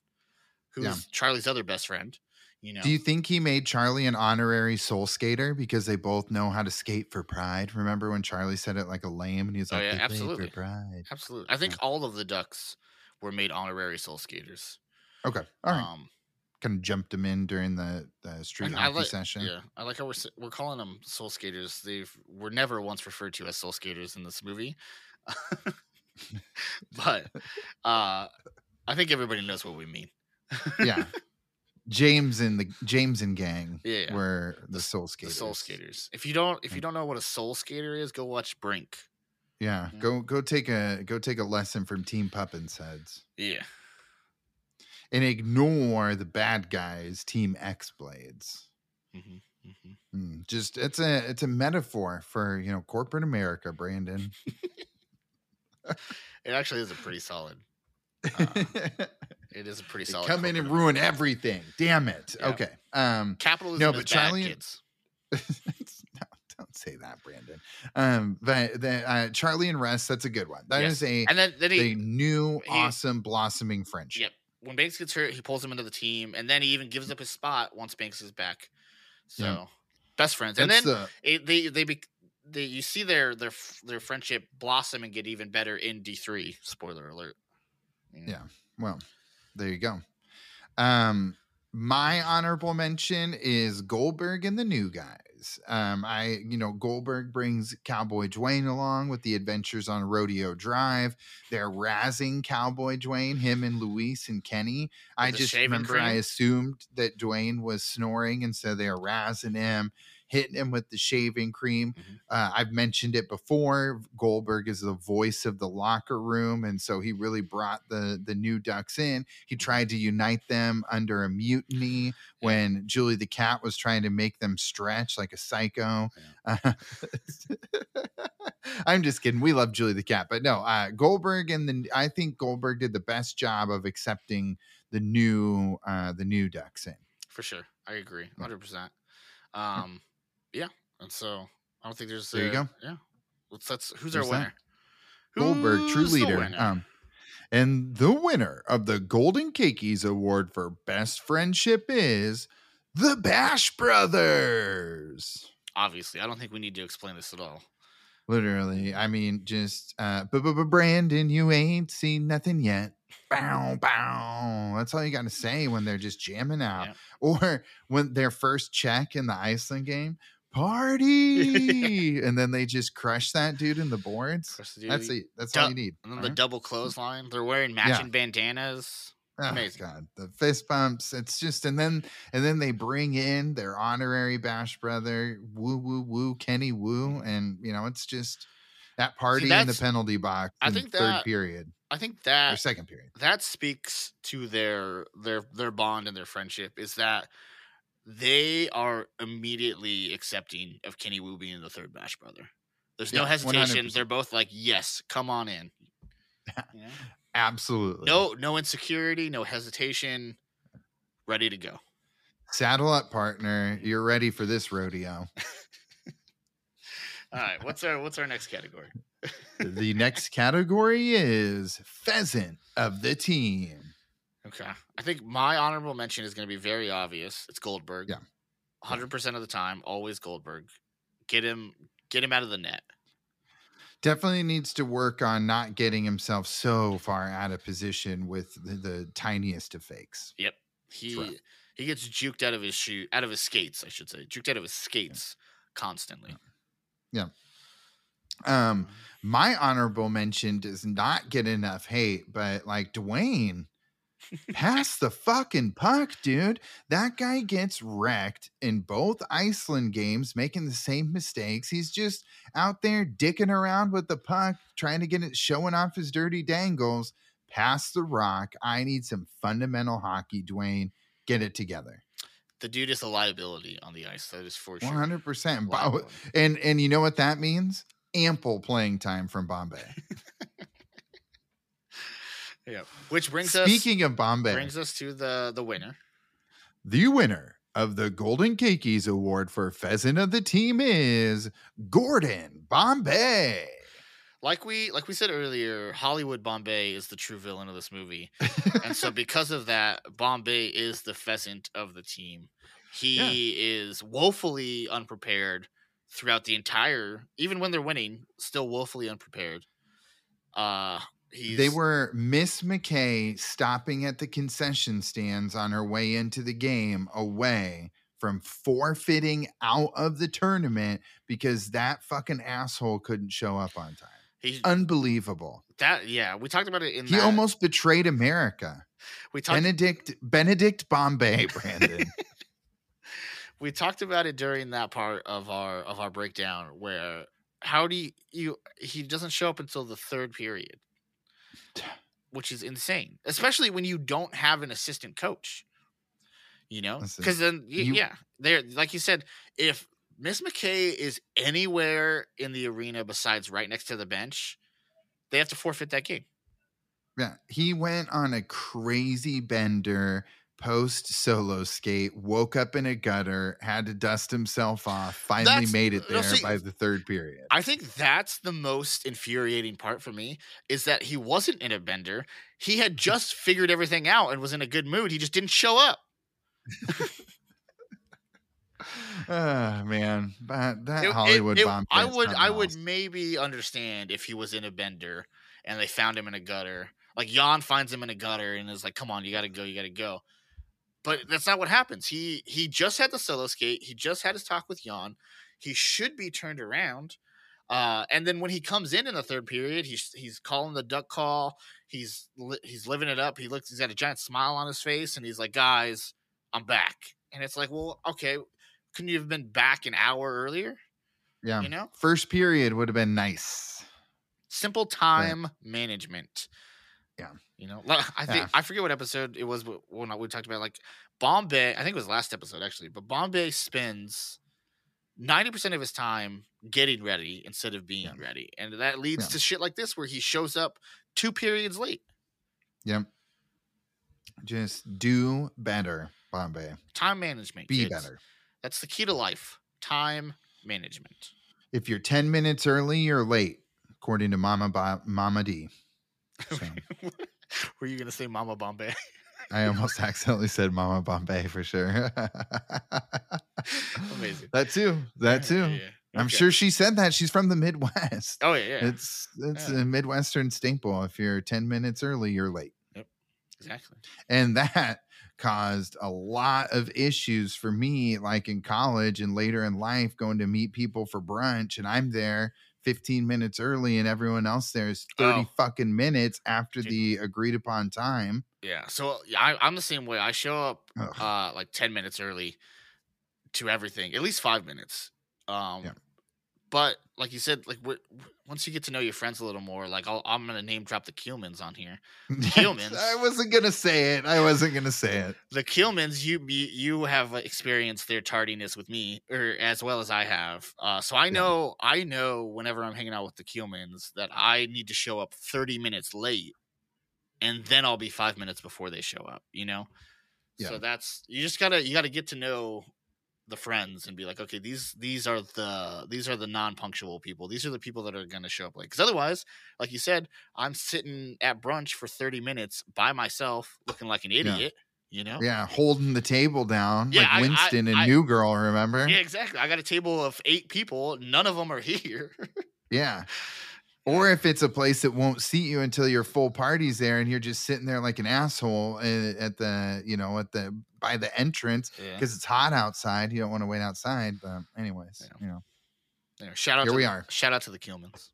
who's Charlie's other best friend. You know, do you think he made Charlie an honorary soul skater because they both know how to skate for pride? Remember when Charlie said it like a lame, and he was like, absolutely, for pride. Absolutely. I think all of the Ducks were made honorary soul skaters. Okay. All right. Kind of jumped them in during the street hockey session. Yeah, I like how we're calling them soul skaters. They were never once referred to as soul skaters in this movie. But I think everybody knows what we mean. Yeah. James and gang were the soul skaters. The soul skaters. If you don't know what a soul skater is, go watch Brink. Yeah, go take a lesson from Team Puppin's heads. Yeah. And ignore the bad guys, Team X-Blades. Mm-hmm, mm-hmm. Just it's a metaphor for corporate America, Brandon. It actually is a pretty solid. It is a pretty solid. They come in and ruin everything. Damn it. Yeah. Okay. Capitalism. No, but is Charlie. Bad, kids. No, don't say that, Brandon. But Charlie and Russ. That's a good one. That is a and then a new awesome blossoming friendship. Yep. When Banks gets hurt, he pulls him into the team, and then he even gives up his spot once Banks is back. So, best friends, and then you see their friendship blossom and get even better in D3. Spoiler alert. Yeah. Well, there you go. My honorable mention is Goldberg and the new guys. Goldberg brings Cowboy Dwayne along with the adventures on Rodeo Drive. They're razzing Cowboy Dwayne, him and Luis and Kenny. I just remember I assumed that Dwayne was snoring, and so they're razzing him, hitting him with the shaving cream. Mm-hmm. I've mentioned it before. Goldberg is the voice of the locker room, and so he really brought the new Ducks in. He tried to unite them under a mutiny when Julie the cat was trying to make them stretch like a psycho. Yeah. I'm just kidding. We love Julie the cat, but no, Goldberg and I think Goldberg did the best job of accepting the new Ducks in. For sure. I agree. 100%. Yeah, and so I don't think there's. There you go. Yeah, who's our winner? Goldberg, true leader. And the winner of the Golden Cakies Award for Best Friendship is the Bash Brothers. Obviously, I don't think we need to explain this at all. Literally, I mean, just Brandon, you ain't seen nothing yet. Bow, bow. That's all you got to say when they're just jamming out. Yeah. Or when their first check in the Iceland game, party. And then they just crush that dude in the boards. That's it. That's all you need. And then the double clothesline. They're wearing matching bandanas. Oh, amazing. God, the fist bumps. It's just, and then they bring in their honorary Bash brother, Kenny Wu. And, it's just that party in the penalty box third period. I think that second period that speaks to their bond and their friendship is that they are immediately accepting of Kenny Wu being the third Bash brother. There's no hesitation. 100%. They're both like, yes, come on in. Yeah. Absolutely. No insecurity, no hesitation. Ready to go. Saddle up, partner. You're ready for this rodeo. All right. What's our next category? The next category is Pheasant of the Team. Okay. I think my honorable mention is going to be very obvious. It's Goldberg. Yeah. 100% of the time, always Goldberg. Get him out of the net. Definitely needs to work on not getting himself so far out of position with the tiniest of fakes. Yep. He gets juked out of his skates, I should say. Juked out of his skates constantly. Yeah. My honorable mention does not get enough hate, but like Dwayne, pass the fucking puck, dude. That guy gets wrecked in both Iceland games, making the same mistakes. He's just out there dicking around with the puck, trying to get it, showing off his dirty dangles. Pass the rock. I need some fundamental hockey, Dwayne. Get it together. The dude is a liability on the ice. That is for sure. 100%. And you know what that means? Ample playing time from Bombay. Yeah. Which brings us to the winner. The winner of the Golden Cakies Award for Pheasant of the Team is Gordon Bombay. Like we said earlier, Hollywood Bombay is the true villain of this movie. And so because of that, Bombay is the Pheasant of the Team. He is woefully unprepared throughout the entire, even when they're winning, still woefully unprepared. They were Miss McKay stopping at the concession stands on her way into the game, away from forfeiting out of the tournament because that fucking asshole couldn't show up on time. Unbelievable. We talked about it in He almost betrayed America. We talked Benedict Bombay, Brandon. We talked about it during that part of our breakdown where he doesn't show up until the third period, which is insane, especially when you don't have an assistant coach, because then, there, like you said, if Miss McKay is anywhere in the arena besides right next to the bench, they have to forfeit that game. Yeah. He went on a crazy bender post solo skate, woke up in a gutter, had to dust himself off, finally made it there by the third period. I think that's the most infuriating part for me is that he wasn't in a bender. He had just figured everything out and was in a good mood. He just didn't show up. Man, that Hollywood bomb. I would maybe understand if he was in a bender and they found him in a gutter. Like Jan finds him in a gutter and is like, come on, you got to go. But that's not what happens. He just had the solo skate. He just had his talk with Jan. He should be turned around. And then when he comes in the third period, he's calling the duck call. He's living it up. He's got a giant smile on his face, and he's like, "Guys, I'm back." And it's like, well, okay, couldn't you have been back an hour earlier? Yeah, you know, first period would have been nice. Simple time management. Yeah, you know, I think I forget what episode it was when we talked about like Bombay. I think it was last episode actually, but Bombay spends 90% of his time getting ready instead of being ready. And that leads to shit like this where he shows up 2 periods late. Yep. Just do better, Bombay. Time management. Be better. That's the key to life. Time management. If you're 10 minutes early, you're late, according to Mama D. So. Were you going to say Mama Bombay? I almost accidentally said Mama Bombay for sure. Amazing. That too. Yeah, yeah. I'm sure she said that. She's from the Midwest. Oh, yeah. It's a Midwestern staple. If you're 10 minutes early, you're late. Yep. Exactly. And that caused a lot of issues for me, like in college and later in life, going to meet people for brunch. And I'm there 15 minutes early, and everyone else there is 30 fucking minutes after the agreed upon time. Yeah. So I'm the same way. I show up like 10 minutes early to everything, at least 5 minutes. But like you said, like once you get to know your friends a little more, like I'm going to name drop the Kielmans on here. Kielmans. I wasn't going to say it. The Kielmans, you have experienced their tardiness with me or as well as I have. So I know whenever I'm hanging out with the Kielmans that I need to show up 30 minutes late and then I'll be 5 minutes before they show up, you know? Yeah. So that's, you gotta get to know the friends and be like, okay, these are the non-punctual people. These are the people that are going to show up late. Because otherwise, like you said, I'm sitting at brunch for 30 minutes by myself looking like an idiot, you know? Yeah, holding the table down like Winston and New Girl, remember? Yeah, exactly. I got a table of 8 people. None of them are here. Yeah. Or if it's a place that won't seat you until your full party's there and you're just sitting there like an asshole at the, you know, by the entrance because it's hot outside. You don't want to wait outside. But anyways, shout out to the Kielmans.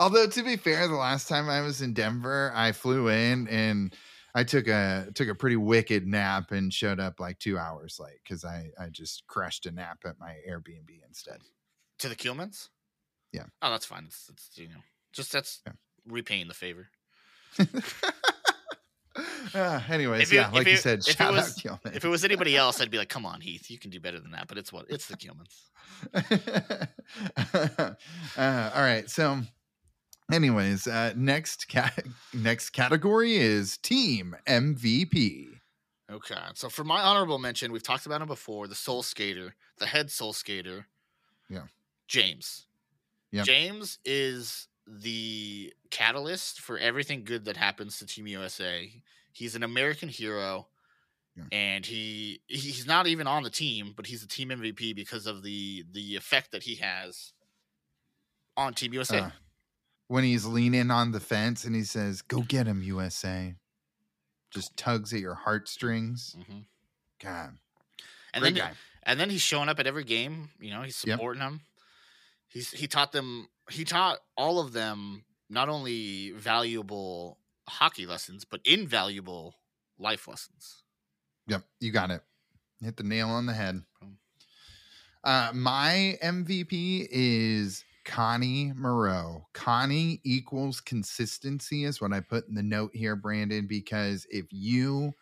Although to be fair, the last time I was in Denver, I flew in and I took a pretty wicked nap and showed up like 2 hours late because I just crushed a nap at my Airbnb instead. To the Kielmans? Yeah. Oh, that's fine. It's you know, just that's repaying the favor. Anyways, like you said, shout out Kielmans. If it was anybody else, I'd be like, "Come on, Heath, you can do better than that." But it's the Kielmans. All right. So, anyways, next category is Team MVP. Okay. So for my honorable mention, we've talked about him before. The soul skater, the head soul skater. Yeah. James. Yep. James is the catalyst for everything good that happens to Team USA. He's an American hero, and he's not even on the team, but he's a team MVP because of the effect that he has on Team USA. When he's leaning on the fence and he says, "Go get him, USA," just tugs at your heartstrings. Mm-hmm. God, and great guy. And then he's showing up at every game. You know, he's supporting them. He taught all of them not only valuable hockey lessons, but invaluable life lessons. Yep, you got it. Hit the nail on the head. My MVP is Connie Moreau. Connie equals consistency is what I put in the note here, Brandon, because if you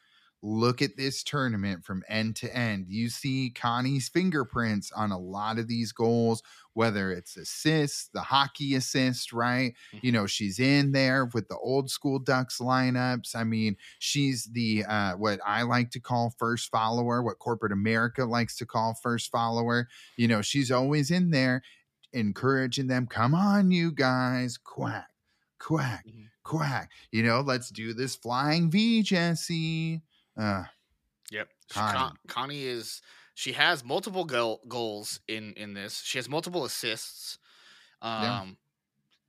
look at this tournament from end to end, you see Connie's fingerprints on a lot of these goals, whether it's assists, the hockey assist, right? Mm-hmm. You know, she's in there with the old school Ducks lineups. I mean, she's the, what I like to call first follower, what corporate America likes to call first follower. You know, she's always in there encouraging them. Come on, you guys, quack, quack, quack. You know, let's do this flying V, Jesse. Yep. Connie is, she has multiple goals in this. She has multiple assists.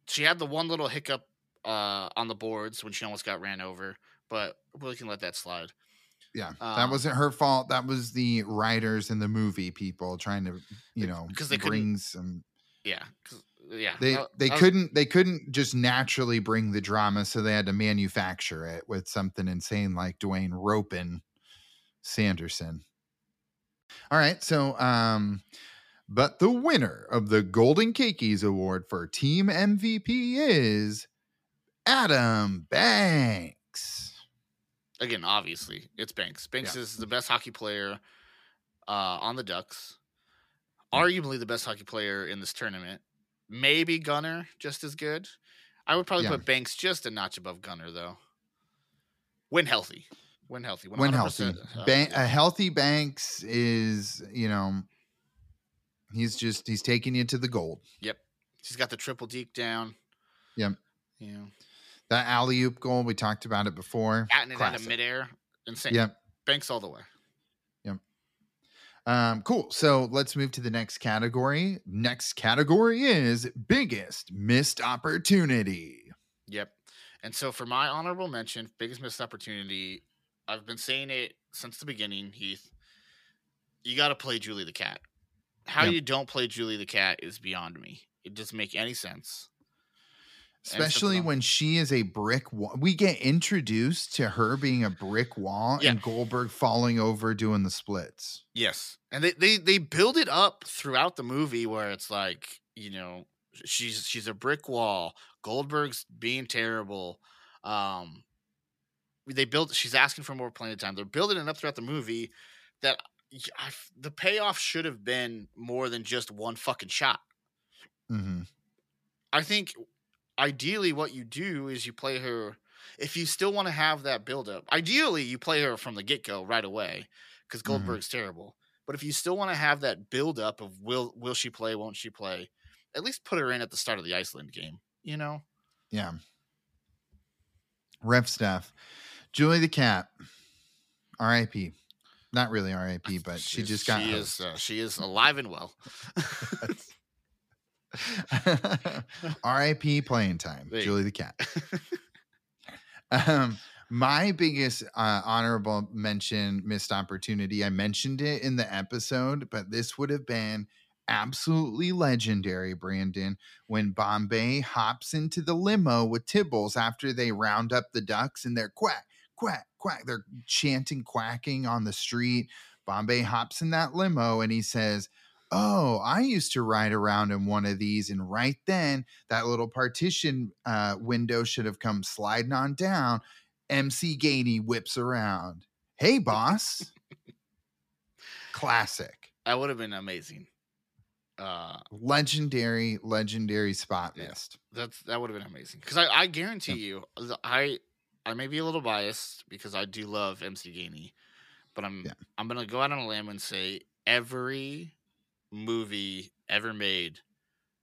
She had the one little hiccup on the boards when she almost got ran over, but we can let that slide. Yeah, that wasn't her fault. That was the writers and the movie people trying to, you know, because they bring some. Yeah, yeah. They couldn't just naturally bring the drama, so they had to manufacture it with something insane like Dwayne roping Sanderson. All right, so but the winner of the Golden Cakies Award for Team MVP is Adam Banks. Again, obviously, it's Banks. Banks is the best hockey player on the Ducks. Arguably the best hockey player in this tournament. Maybe Gunner just as good. I would probably put Banks just a notch above Gunner, though. When healthy. A healthy Banks is, you know, he's taking you to the gold. Yep. He's got the triple deke down. Yep. Yeah. You know. That alley-oop goal, we talked about it before. Batting it out of midair. Insane. Yep. Banks all the way. Yep. Cool. So let's move to the next category. Next category is biggest missed opportunity. Yep. And so for my honorable mention, biggest missed opportunity, I've been saying it since the beginning, Heath. You got to play Julie the Cat. How you don't play Julie the Cat is beyond me. It doesn't make any sense. Especially when she is a brick wall. We get introduced to her being a brick wall and Goldberg falling over doing the splits. Yes. And they build it up throughout the movie where it's like, you know, she's a brick wall. Goldberg's being terrible. She's asking for more playing time. They're building it up throughout the movie that the payoff should have been more than just one fucking shot. Mm-hmm. I think ideally what you do is you play her if you still want to have that buildup. Ideally, you play her from the get-go right away because Goldberg's terrible. But if you still want to have that buildup of will she play, won't she play, at least put her in at the start of the Iceland game, you know? Yeah. Ref staff. Julie the Cat. R.I.P. Not really R.I.P., but she is alive and well. R.I.P. playing time. There Julie the Cat. My biggest honorable mention, missed opportunity. I mentioned it in the episode, but this would have been absolutely legendary, Brandon, when Bombay hops into the limo with Tibbles after they round up the Ducks and they're quack, quack, quack. They're chanting, quacking on the street. Bombay hops in that limo and he says, "Oh, I used to ride around in one of these." And right then that little partition window should have come sliding on down. MC Gainey whips around. "Hey, boss." Classic. That would have been amazing. Legendary spot missed. That would have been amazing. Because I guarantee you, I may be a little biased because I do love MC Gainey, but I'm gonna go out on a limb and say every movie ever made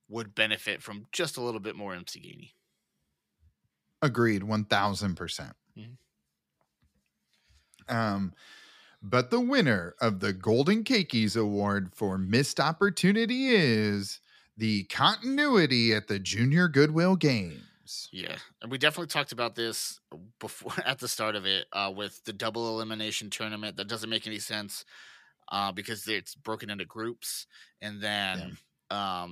would benefit from just a little bit more MC Gainey. Agreed, 1000%. But the winner of the Golden Cakies Award for missed opportunity is the continuity at the Junior Goodwill Games. Yeah, and we definitely talked about this before at the start of it with the double elimination tournament. That doesn't make any sense because it's broken into groups, and then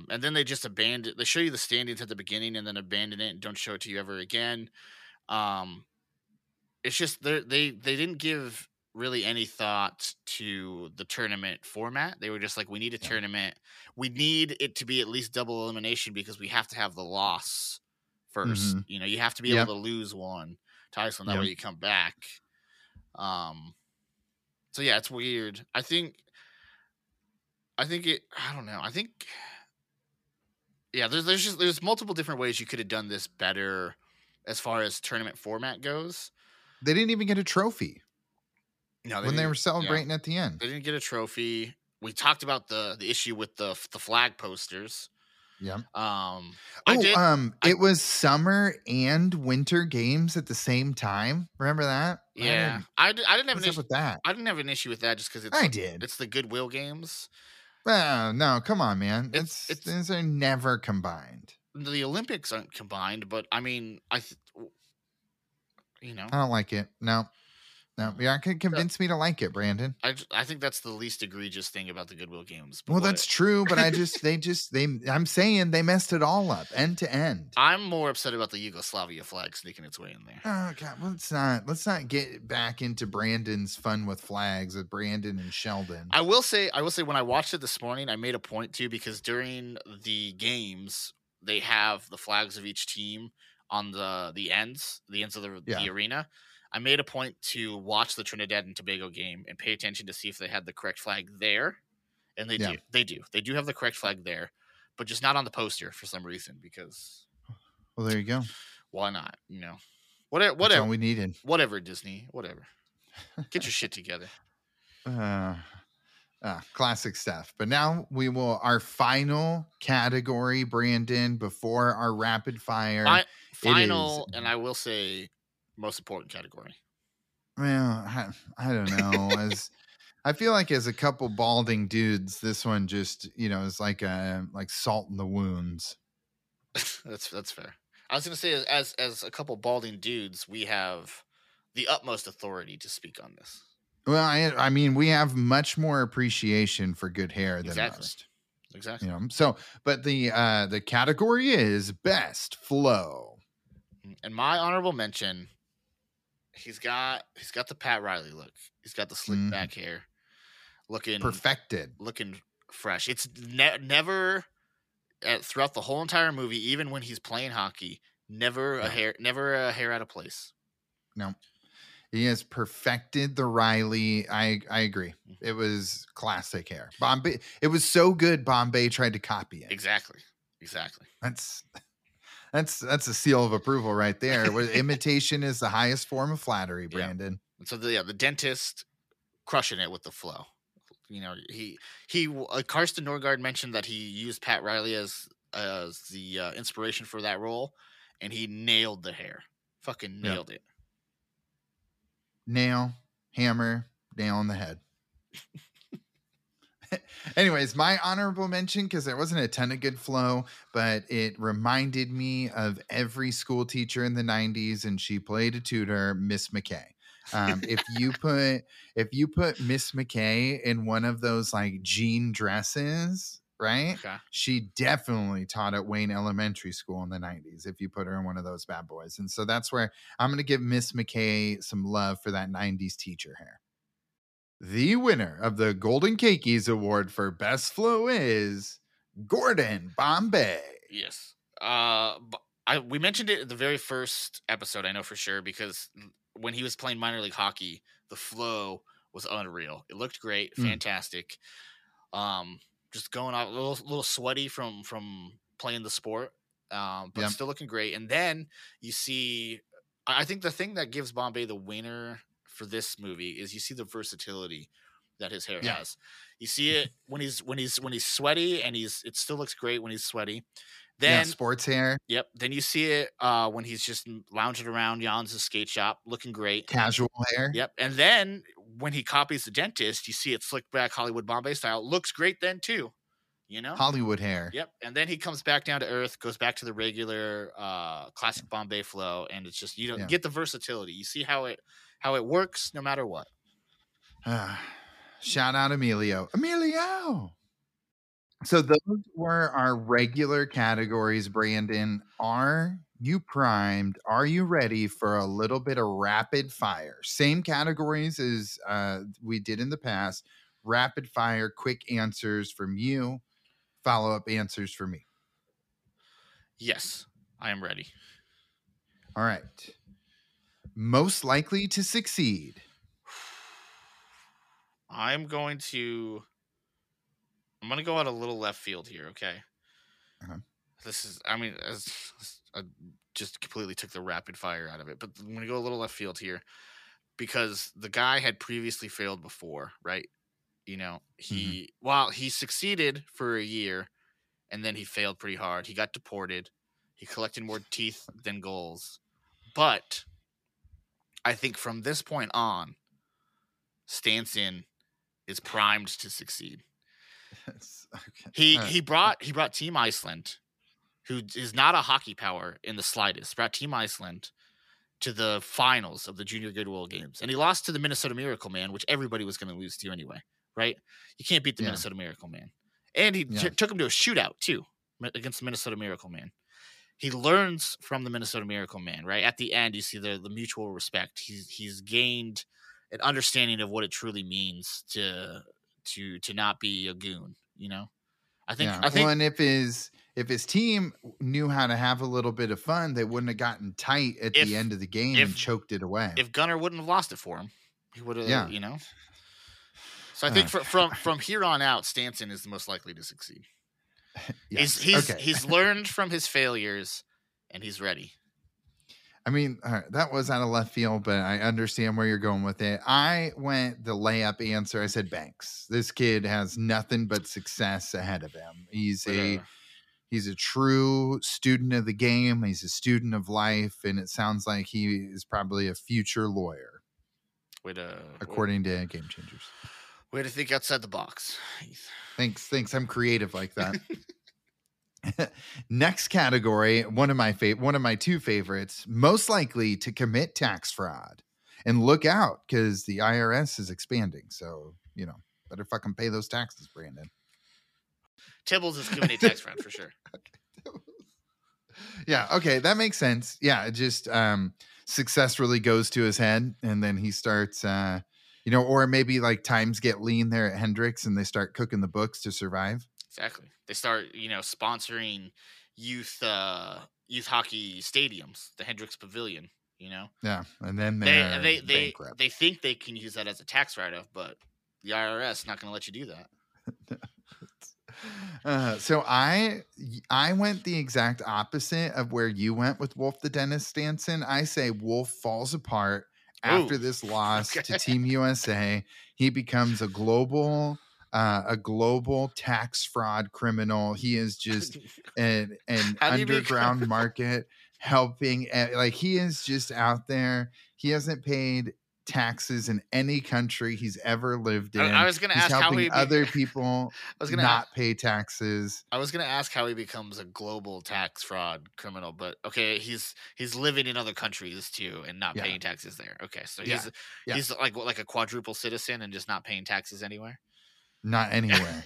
they just abandon. They show you the standings at the beginning and then abandon it and don't show it to you ever again. It's just they didn't give really any thought to the tournament format. They were just like, we need a tournament. We need it to be at least double elimination because we have to have the loss first. Mm-hmm. You know, you have to be able to lose one to Iceland. That way you come back. So yeah, it's weird. I think there's multiple different ways you could have done this better as far as tournament format goes. They didn't even get a trophy. No, when they were celebrating at the end, they didn't get a trophy. We talked about the issue with the flag posters. Yeah. It was summer and winter games at the same time. Remember that? Yeah. I didn't have an issue with that. I didn't have an issue with that just because it's the Goodwill games. Well, no, come on, man. These are never combined. The Olympics aren't combined, but I mean, I don't like it. No. No, you're not going to convince me to like it, Brandon. I think that's the least egregious thing about the Goodwill games. Well, that's true, but I'm saying they messed it all up end to end. I'm more upset about the Yugoslavia flag sneaking its way in there. Oh God, well, let's not get back into Brandon's fun with flags with Brandon and Sheldon. I will say when I watched it this morning, I made a point too, because during the games they have the flags of each team on the ends of the arena. I made a point to watch the Trinidad and Tobago game and pay attention to see if they had the correct flag there. And they do. They do. They do have the correct flag there, but just not on the poster for some reason, because... Well, there you go. Why not? You know, whatever. That's all we needed. Whatever, Disney. Whatever. Get your shit together. Classic stuff. But now we will... Our final category, Brandon, before our rapid fire. And I will say... most important category. Well, I don't know. I feel like as a couple balding dudes, this one just, is like salt in the wounds. That's fair. I was going to say, as a couple balding dudes, we have the utmost authority to speak on this. Well, I mean, we have much more appreciation for good hair than most. Exactly. But the category is best flow. And my honorable mention... He's got the Pat Riley look. He's got the slick back hair, looking perfected, looking fresh. It's never throughout the whole entire movie, even when he's playing hockey, never a hair out of place. No, he has perfected the Riley. I agree. Mm-hmm. It was classic hair. Bombay. It was so good. Bombay tried to copy it. Exactly. That's a seal of approval right there. Where imitation is the highest form of flattery, Brandon. Yeah. So the dentist crushing it with the flow. He Karsten Norgard mentioned that he used Pat Riley as the inspiration for that role, and he nailed the hair. Fucking nailed it. Nail, hammer, nail on the head. Anyways, my honorable mention, because there wasn't a ton of good flow, but it reminded me of every school teacher in the 90s, and she played a tutor, Miss McKay. If you put Miss McKay in one of those like jean dresses, right? Okay. She definitely taught at Wayne Elementary School in the 90s if you put her in one of those bad boys. And so that's where I'm going to give Miss McKay some love for that 90s teacher hair. The winner of the Golden Cakies Award for Best Flow is Gordon Bombay. Yes. We mentioned it in the very first episode, I know for sure, because when he was playing minor league hockey, the flow was unreal. It looked great. Fantastic. Just going off a little sweaty from playing the sport, but still looking great. And then you see, I think the thing that gives Bombay the winner for this movie is you see the versatility that his hair has. You see it when he's sweaty, and it still looks great when he's sweaty. Then sports hair. Yep. Then you see it when he's just lounging around Jan's skate shop, looking great. Casual hair. Yep. And then when he copies the dentist, you see it slick back Hollywood Bombay style. It looks great then too. Hollywood hair. Yep. And then he comes back down to earth, goes back to the regular classic Bombay flow, and it's just get the versatility. You see how it works no matter what. Shout out Emilio. So those were our regular categories, Brandon. Are you primed? Are you ready for a little bit of rapid fire? Same categories as we did in the past. Rapid fire, quick answers from you, follow-up answers from me. Yes, I am ready. All right. Most likely to succeed. I'm going to go out a little left field here. Okay. Uh-huh. I just completely took the rapid fire out of it, but I'm going to go a little left field here because the guy had previously failed before, right? He succeeded for a year and then he failed pretty hard. He got deported. He collected more teeth than goals, but I think from this point on, Stansson is primed to succeed. Yes. Okay. He brought Team Iceland, who is not a hockey power in the slightest, brought Team Iceland to the finals of the Junior Goodwill Games. And he lost to the Minnesota Miracle Man, which everybody was going to lose to anyway, right? You can't beat the Minnesota Miracle Man. And he took him to a shootout, too, against the Minnesota Miracle Man. He learns from the Minnesota Miracle Man, right? At the end, you see the mutual respect. He's gained an understanding of what it truly means to not be a goon, you know? I think well, and if his team knew how to have a little bit of fun, they wouldn't have gotten tight at the end of the game and choked it away. If Gunner wouldn't have lost it for him, he would have, you know? So I think from here on out, Stansson is the most likely to succeed. Yes. He's learned from his failures and he's ready. I mean, that was out of left field, but I understand where you're going with it. I went the layup answer. I said Banks. This kid has nothing but success ahead of him. He's a true student of the game. He's a student of life, and it sounds like he is probably a future lawyer. According to Game Changers. Way to think outside the box. Thanks. I'm creative like that. Next category, one of my two favorites, most likely to commit tax fraud. And look out, because the IRS is expanding. So, you know, better fucking pay those taxes, Brandon. Tibbles is committing tax fraud for sure. Okay. Yeah, okay, that makes sense. Yeah, it just success really goes to his head, and then he starts you know, or maybe like times get lean there at Hendrix and they start cooking the books to survive. Exactly. They start, you know, sponsoring youth hockey stadiums, the Hendrix Pavilion, you know? Yeah. And then they bankrupt. They think they can use that as a tax write-off, but the IRS is not going to let you do that. So I went the exact opposite of where you went with Wolf the Dentist, Stansson. I say Wolf falls apart after this loss to Team USA. He becomes a global tax fraud criminal. He is just an underground market helping. Like, he is just out there. He hasn't paid taxes in any country he's ever lived in. I was going to ask how he other people pay taxes. I was going to ask how he becomes a global tax fraud criminal, but okay, he's living in other countries too and not paying taxes there. Okay, so he's like a quadruple citizen and just not paying taxes anywhere. Not anywhere.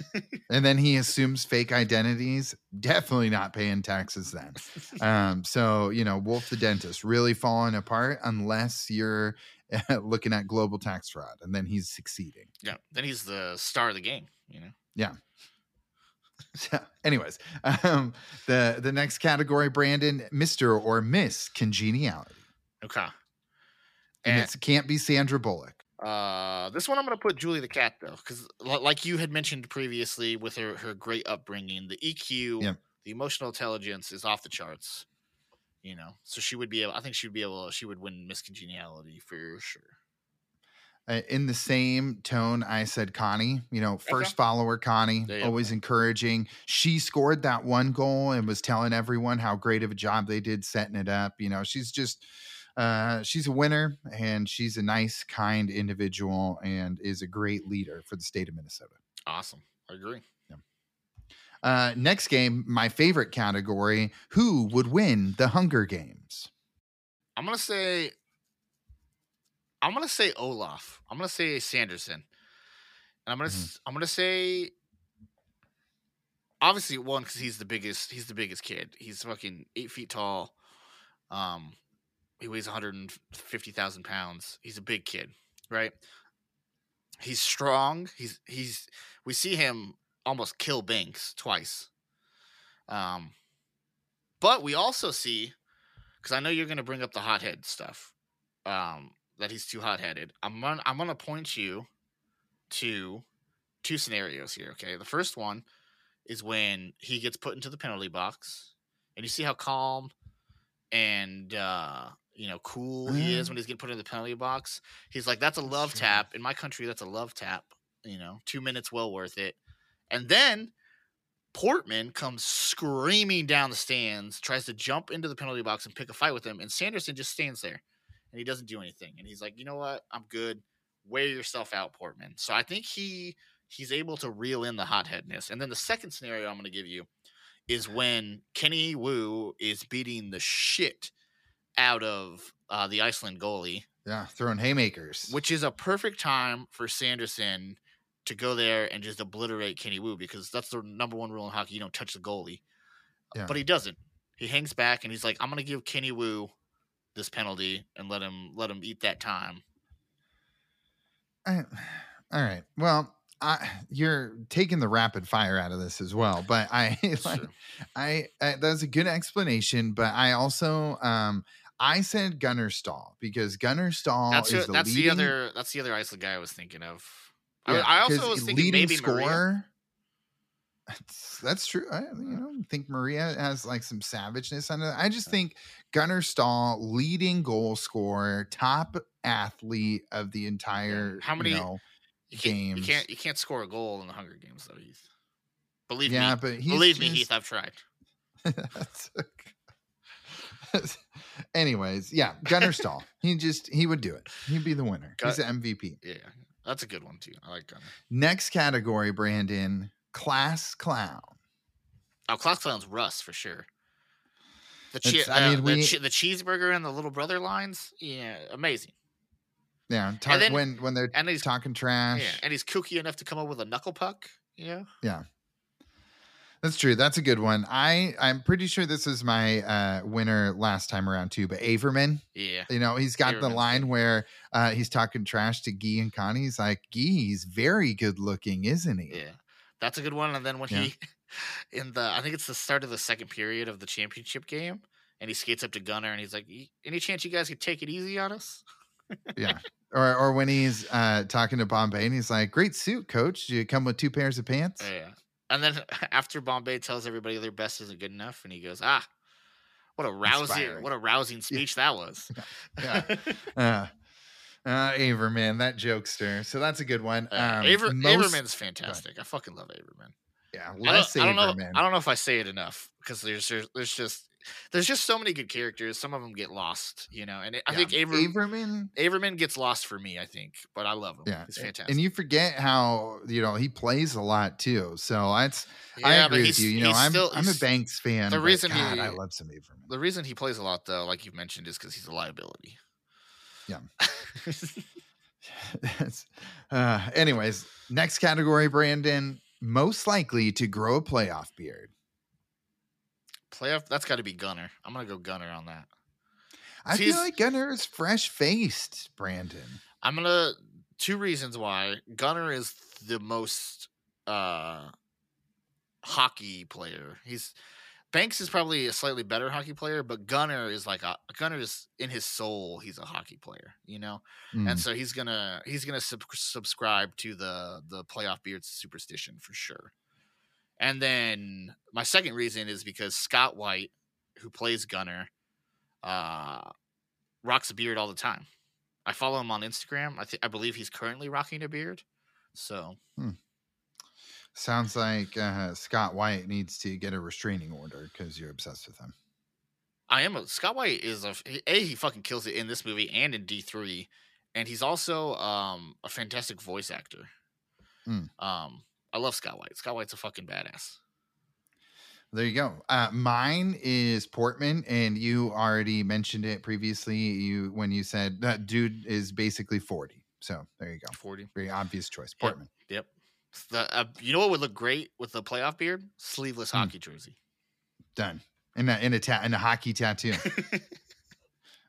And then he assumes fake identities. Definitely not paying taxes then. So, you know, Wolf the Dentist really falling apart unless you're looking at global tax fraud, and then he's succeeding. Yeah. Then he's the star of the game, you know? Yeah. So, anyways, the next category, Brandon, Mr. or Miss Congeniality. Okay. And it can't be Sandra Bullock. This one I'm going to put Julie the Cat, though, because like you had mentioned previously with her great upbringing, the EQ, the emotional intelligence is off the charts, you know, so she would win Miss Congeniality for sure. In the same tone, I said Connie, you know, first follower Connie, always encouraging. She scored that one goal and was telling everyone how great of a job they did setting it up. You know, she's just... she's a winner, and she's a nice, kind individual, and is a great leader for the state of Minnesota. Awesome. I agree. Yeah. Next game, my favorite category, who would win the Hunger Games? I'm going to say Olaf. I'm going to say Sanderson. And I'm going to say obviously one, cause he's the biggest kid. He's fucking 8 feet tall. He weighs 150,000 pounds. He's a big kid, right? He's strong. We see him almost kill Banks twice. But we also see, because I know you're going to bring up the hothead stuff, that he's too hot-headed. I'm going to point you to two scenarios here, okay? The first one is when he gets put into the penalty box, and you see how calm and you know, cool he is when he's getting put in the penalty box. He's like, that's a love tap. In my country, that's a love tap. You know, 2 minutes, well worth it. And then Portman comes screaming down the stands, tries to jump into the penalty box and pick a fight with him. And Sanderson just stands there and he doesn't do anything. And he's like, you know what? I'm good. Wear yourself out, Portman. So I think he's able to reel in the hotheadness. And then the second scenario I'm going to give you is when Kenny Wu is beating the shit out of the Iceland goalie. Yeah, throwing haymakers. Which is a perfect time for Sanderson to go there and just obliterate Kenny Wu, because that's the number one rule in hockey. You don't touch the goalie. Yeah. But he doesn't. He hangs back, and he's like, I'm going to give Kenny Wu this penalty and let him eat that time. All right. Well, you're taking the rapid fire out of this as well, but that's a good explanation. But I also, I said Gunner Stahl because Gunner Stahl that's the other Iceland guy I was thinking of. Yeah, I also was thinking maybe scorer. That's true. I think Maria has like some savageness under that. I just think Gunnar Stahl, leading goal scorer, top athlete of the entire games. You can't score a goal in the Hunger Games though, Heath. Believe me, Heath, I've tried. That's okay. Anyways, yeah, Gunnar Stahl. He would do it. He'd be the winner. He's the MVP. Yeah, that's a good one too. I like Gunnar. Next category, Brandon. Class clown. Oh, class clown's Russ for sure. The cheeseburger and the little brother lines, yeah, amazing. Yeah, when they're talking trash. Yeah, and he's kooky enough to come up with a knuckle puck. Yeah. Yeah, that's true. That's a good one. I'm pretty sure this is my winner last time around too. But Averman, yeah, he's got the line where he's talking trash to Guy and Connie. He's like, Guy's very good looking, isn't he? Yeah. That's a good one. And then when he, I think it's the start of the second period of the championship game, and he skates up to Gunner and he's like, any chance you guys could take it easy on us? Yeah. Or when he's talking to Bombay and he's like, great suit, coach. Do you come with two pairs of pants? Yeah. And then after Bombay tells everybody their best isn't good enough, and he goes, what a rousing speech that was. Yeah. Averman, that jokester. So that's a good one. Averman's fantastic. Right. I fucking love Averman. Yeah, I don't know if I say it enough because there's just so many good characters. Some of them get lost, And I think Averman gets lost for me. I think, but I love him. Yeah, he's fantastic. And you forget how he plays a lot too. So I agree with you. I'm a Banks fan. I love some Averman. The reason he plays a lot though, like you mentioned, is because he's a liability. Yeah. Anyways, next category, Brandon, most likely to grow a playoff beard. That's got to be Gunner. I'm going to go Gunner on that. I feel like Gunner is fresh faced, Brandon. Two reasons why. Gunner is the most hockey player. Banks is probably a slightly better hockey player, but Gunner is in his soul, he's a hockey player, and so he's gonna subscribe to the playoff beard superstition for sure. And then my second reason is because Scott White, who plays Gunner, rocks a beard all the time. I follow him on Instagram. I believe he's currently rocking a beard. So. Sounds like Scott White needs to get a restraining order because you're obsessed with him. Scott White is he fucking kills it in this movie and in D3, and he's also a fantastic voice actor. I love Scott White. Scott White's a fucking badass. There you go. Mine is Portman, and you already mentioned it previously. When you said that dude is basically 40, so there you go. 40, very obvious choice. Portman. Yep. What would look great with the playoff beard? Sleeveless hockey jersey. Done. And a hockey tattoo.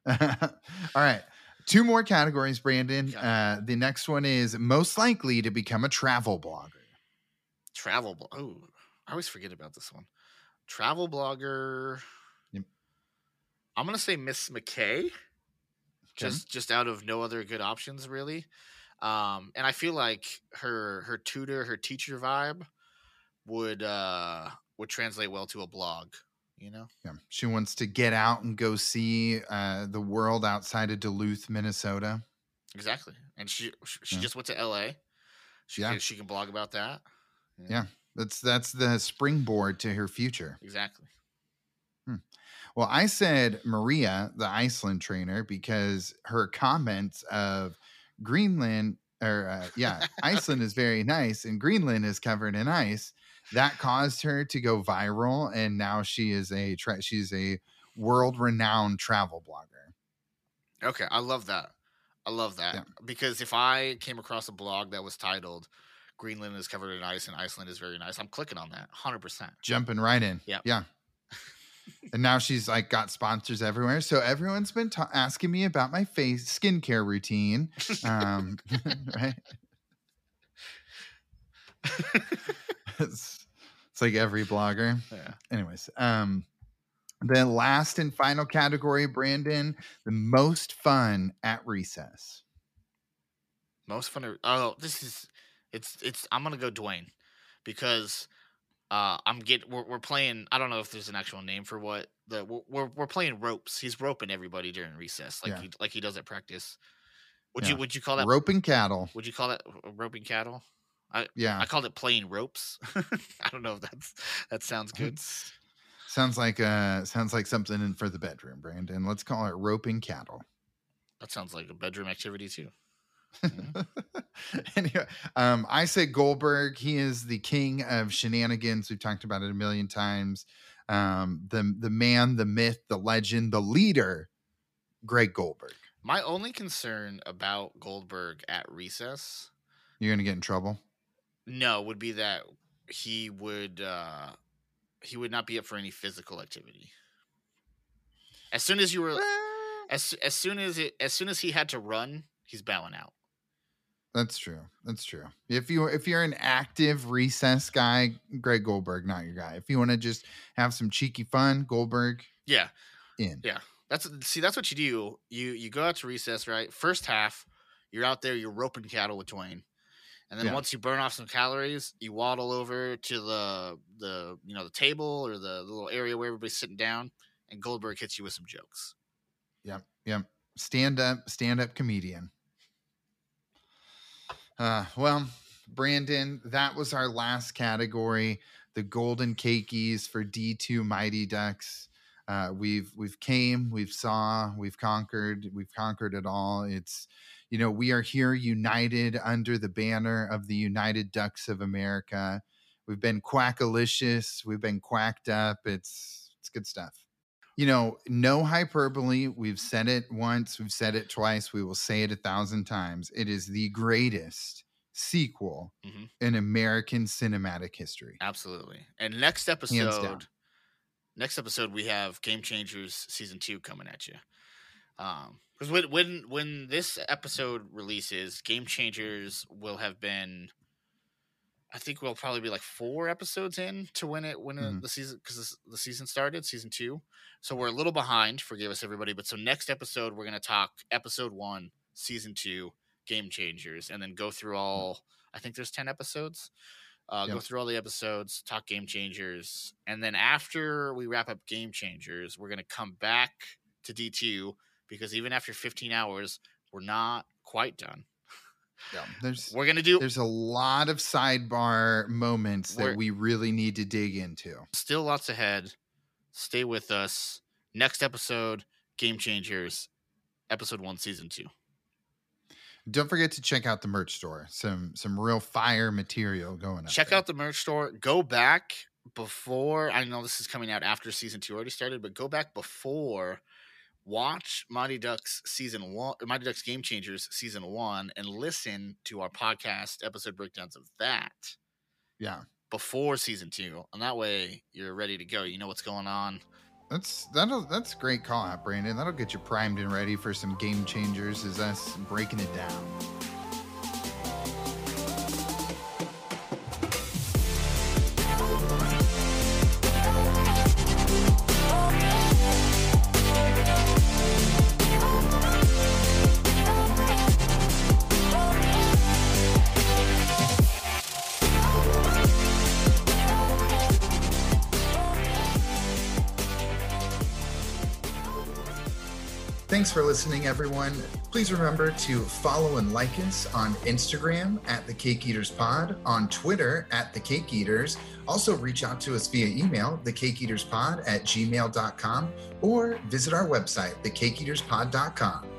All right. Two more categories, Brandon. The next one is most likely to become a travel blogger. Oh, I always forget about this one. Travel blogger. Yep. I'm going to say Miss McKay. Okay. Just out of no other good options, really. And I feel like her tutor, her teacher vibe would translate well to a blog, Yeah. She wants to get out and go see the world outside of Duluth, Minnesota. Exactly. And she just went to LA. She can blog about that. Yeah. That's the springboard to her future. Exactly. Well, I said Maria, the Iceland trainer, because her comments of Iceland is very nice and Greenland is covered in ice. That caused her to go viral, and now she's a world-renowned travel blogger. Okay, I love that. I love that. Yeah. Because if I came across a blog that was titled Greenland is covered in ice and Iceland is very nice, I'm clicking on that 100%. Jumping right in. Yeah. Yeah. And now she's like got sponsors everywhere. So everyone's been asking me about my face skincare routine. Right. It's like every blogger. Yeah. Anyways. The last and final category, Brandon, the most fun at recess. Most fun. I'm going to go Dwayne because we're playing. I don't know if there's an actual name for what we're playing ropes. He's roping everybody during recess. He does at practice. Would you call that roping cattle? Would you call that roping cattle? I called it playing ropes. I don't know if that sounds good. Sounds like something for the bedroom, Brandon. Let's call it roping cattle. That sounds like a bedroom activity too. Yeah. Anyway, I say Goldberg. He is the king of shenanigans. We've talked about it a million times. The man, the myth, the legend, the leader, Greg Goldberg. My only concern about Goldberg at recess, you're gonna get in trouble. No, would be that he would. He would not be up for any physical activity. As soon as he had to run, he's bowing out. That's true. If you're an active recess guy, Greg Goldberg, not your guy. If you want to just have some cheeky fun, Goldberg. Yeah. In. Yeah. That's what you do. You go out to recess, right? First half, you're out there, you're roping cattle with Dwayne. And then once you burn off some calories, you waddle over to the table or the little area where everybody's sitting down, and Goldberg hits you with some jokes. Yep. Stand up comedian. Well, Brandon, that was our last category, the Golden Cakies for D2 Mighty Ducks. We've conquered it all. It's we are here united under the banner of the United Ducks of America. We've been quackalicious. We've been quacked up. It's good stuff. No hyperbole. We've said it once. We've said it twice. We will say it 1,000 times. It is the greatest sequel in American cinematic history. Absolutely. And next episode, we have Game Changers Season 2 coming at you. Because when this episode releases, Game Changers will have been, I think we'll probably be like 4 episodes in to the season, because the season started, season 2. So we're a little behind, forgive us everybody. But so next episode, we're going to talk episode 1, season 2, Game Changers, and then go through all, I think there's 10 episodes. Go through all the episodes, talk Game Changers. And then after we wrap up Game Changers, we're going to come back to D2. Because even after 15 hours, we're not quite done. Yeah, there's a lot of sidebar moments that we really need to dig into. Still lots ahead. Stay with us. Next episode, Game Changers, episode 1, season 2. Don't forget to check out the merch store. Some real fire material going up. Check out the merch store. Go back before. I know this is coming out after season 2 already started, but go back before. Watch Mighty Ducks season 1, Mighty Ducks Game Changers season 1, and listen to our podcast episode breakdowns of that. Yeah, before season 2, and that way you're ready to go. You know what's going on. That's a great call out, Brandon. That'll get you primed and ready for some Game Changers. Is us breaking it down. Thanks for listening, everyone. Please remember to follow and like us on Instagram at The Cake Eaters Pod, on Twitter at The Cake Eaters. Also reach out to us via email, thecakeeaterspod@gmail.com, or visit our website, thecakeeaterspod.com.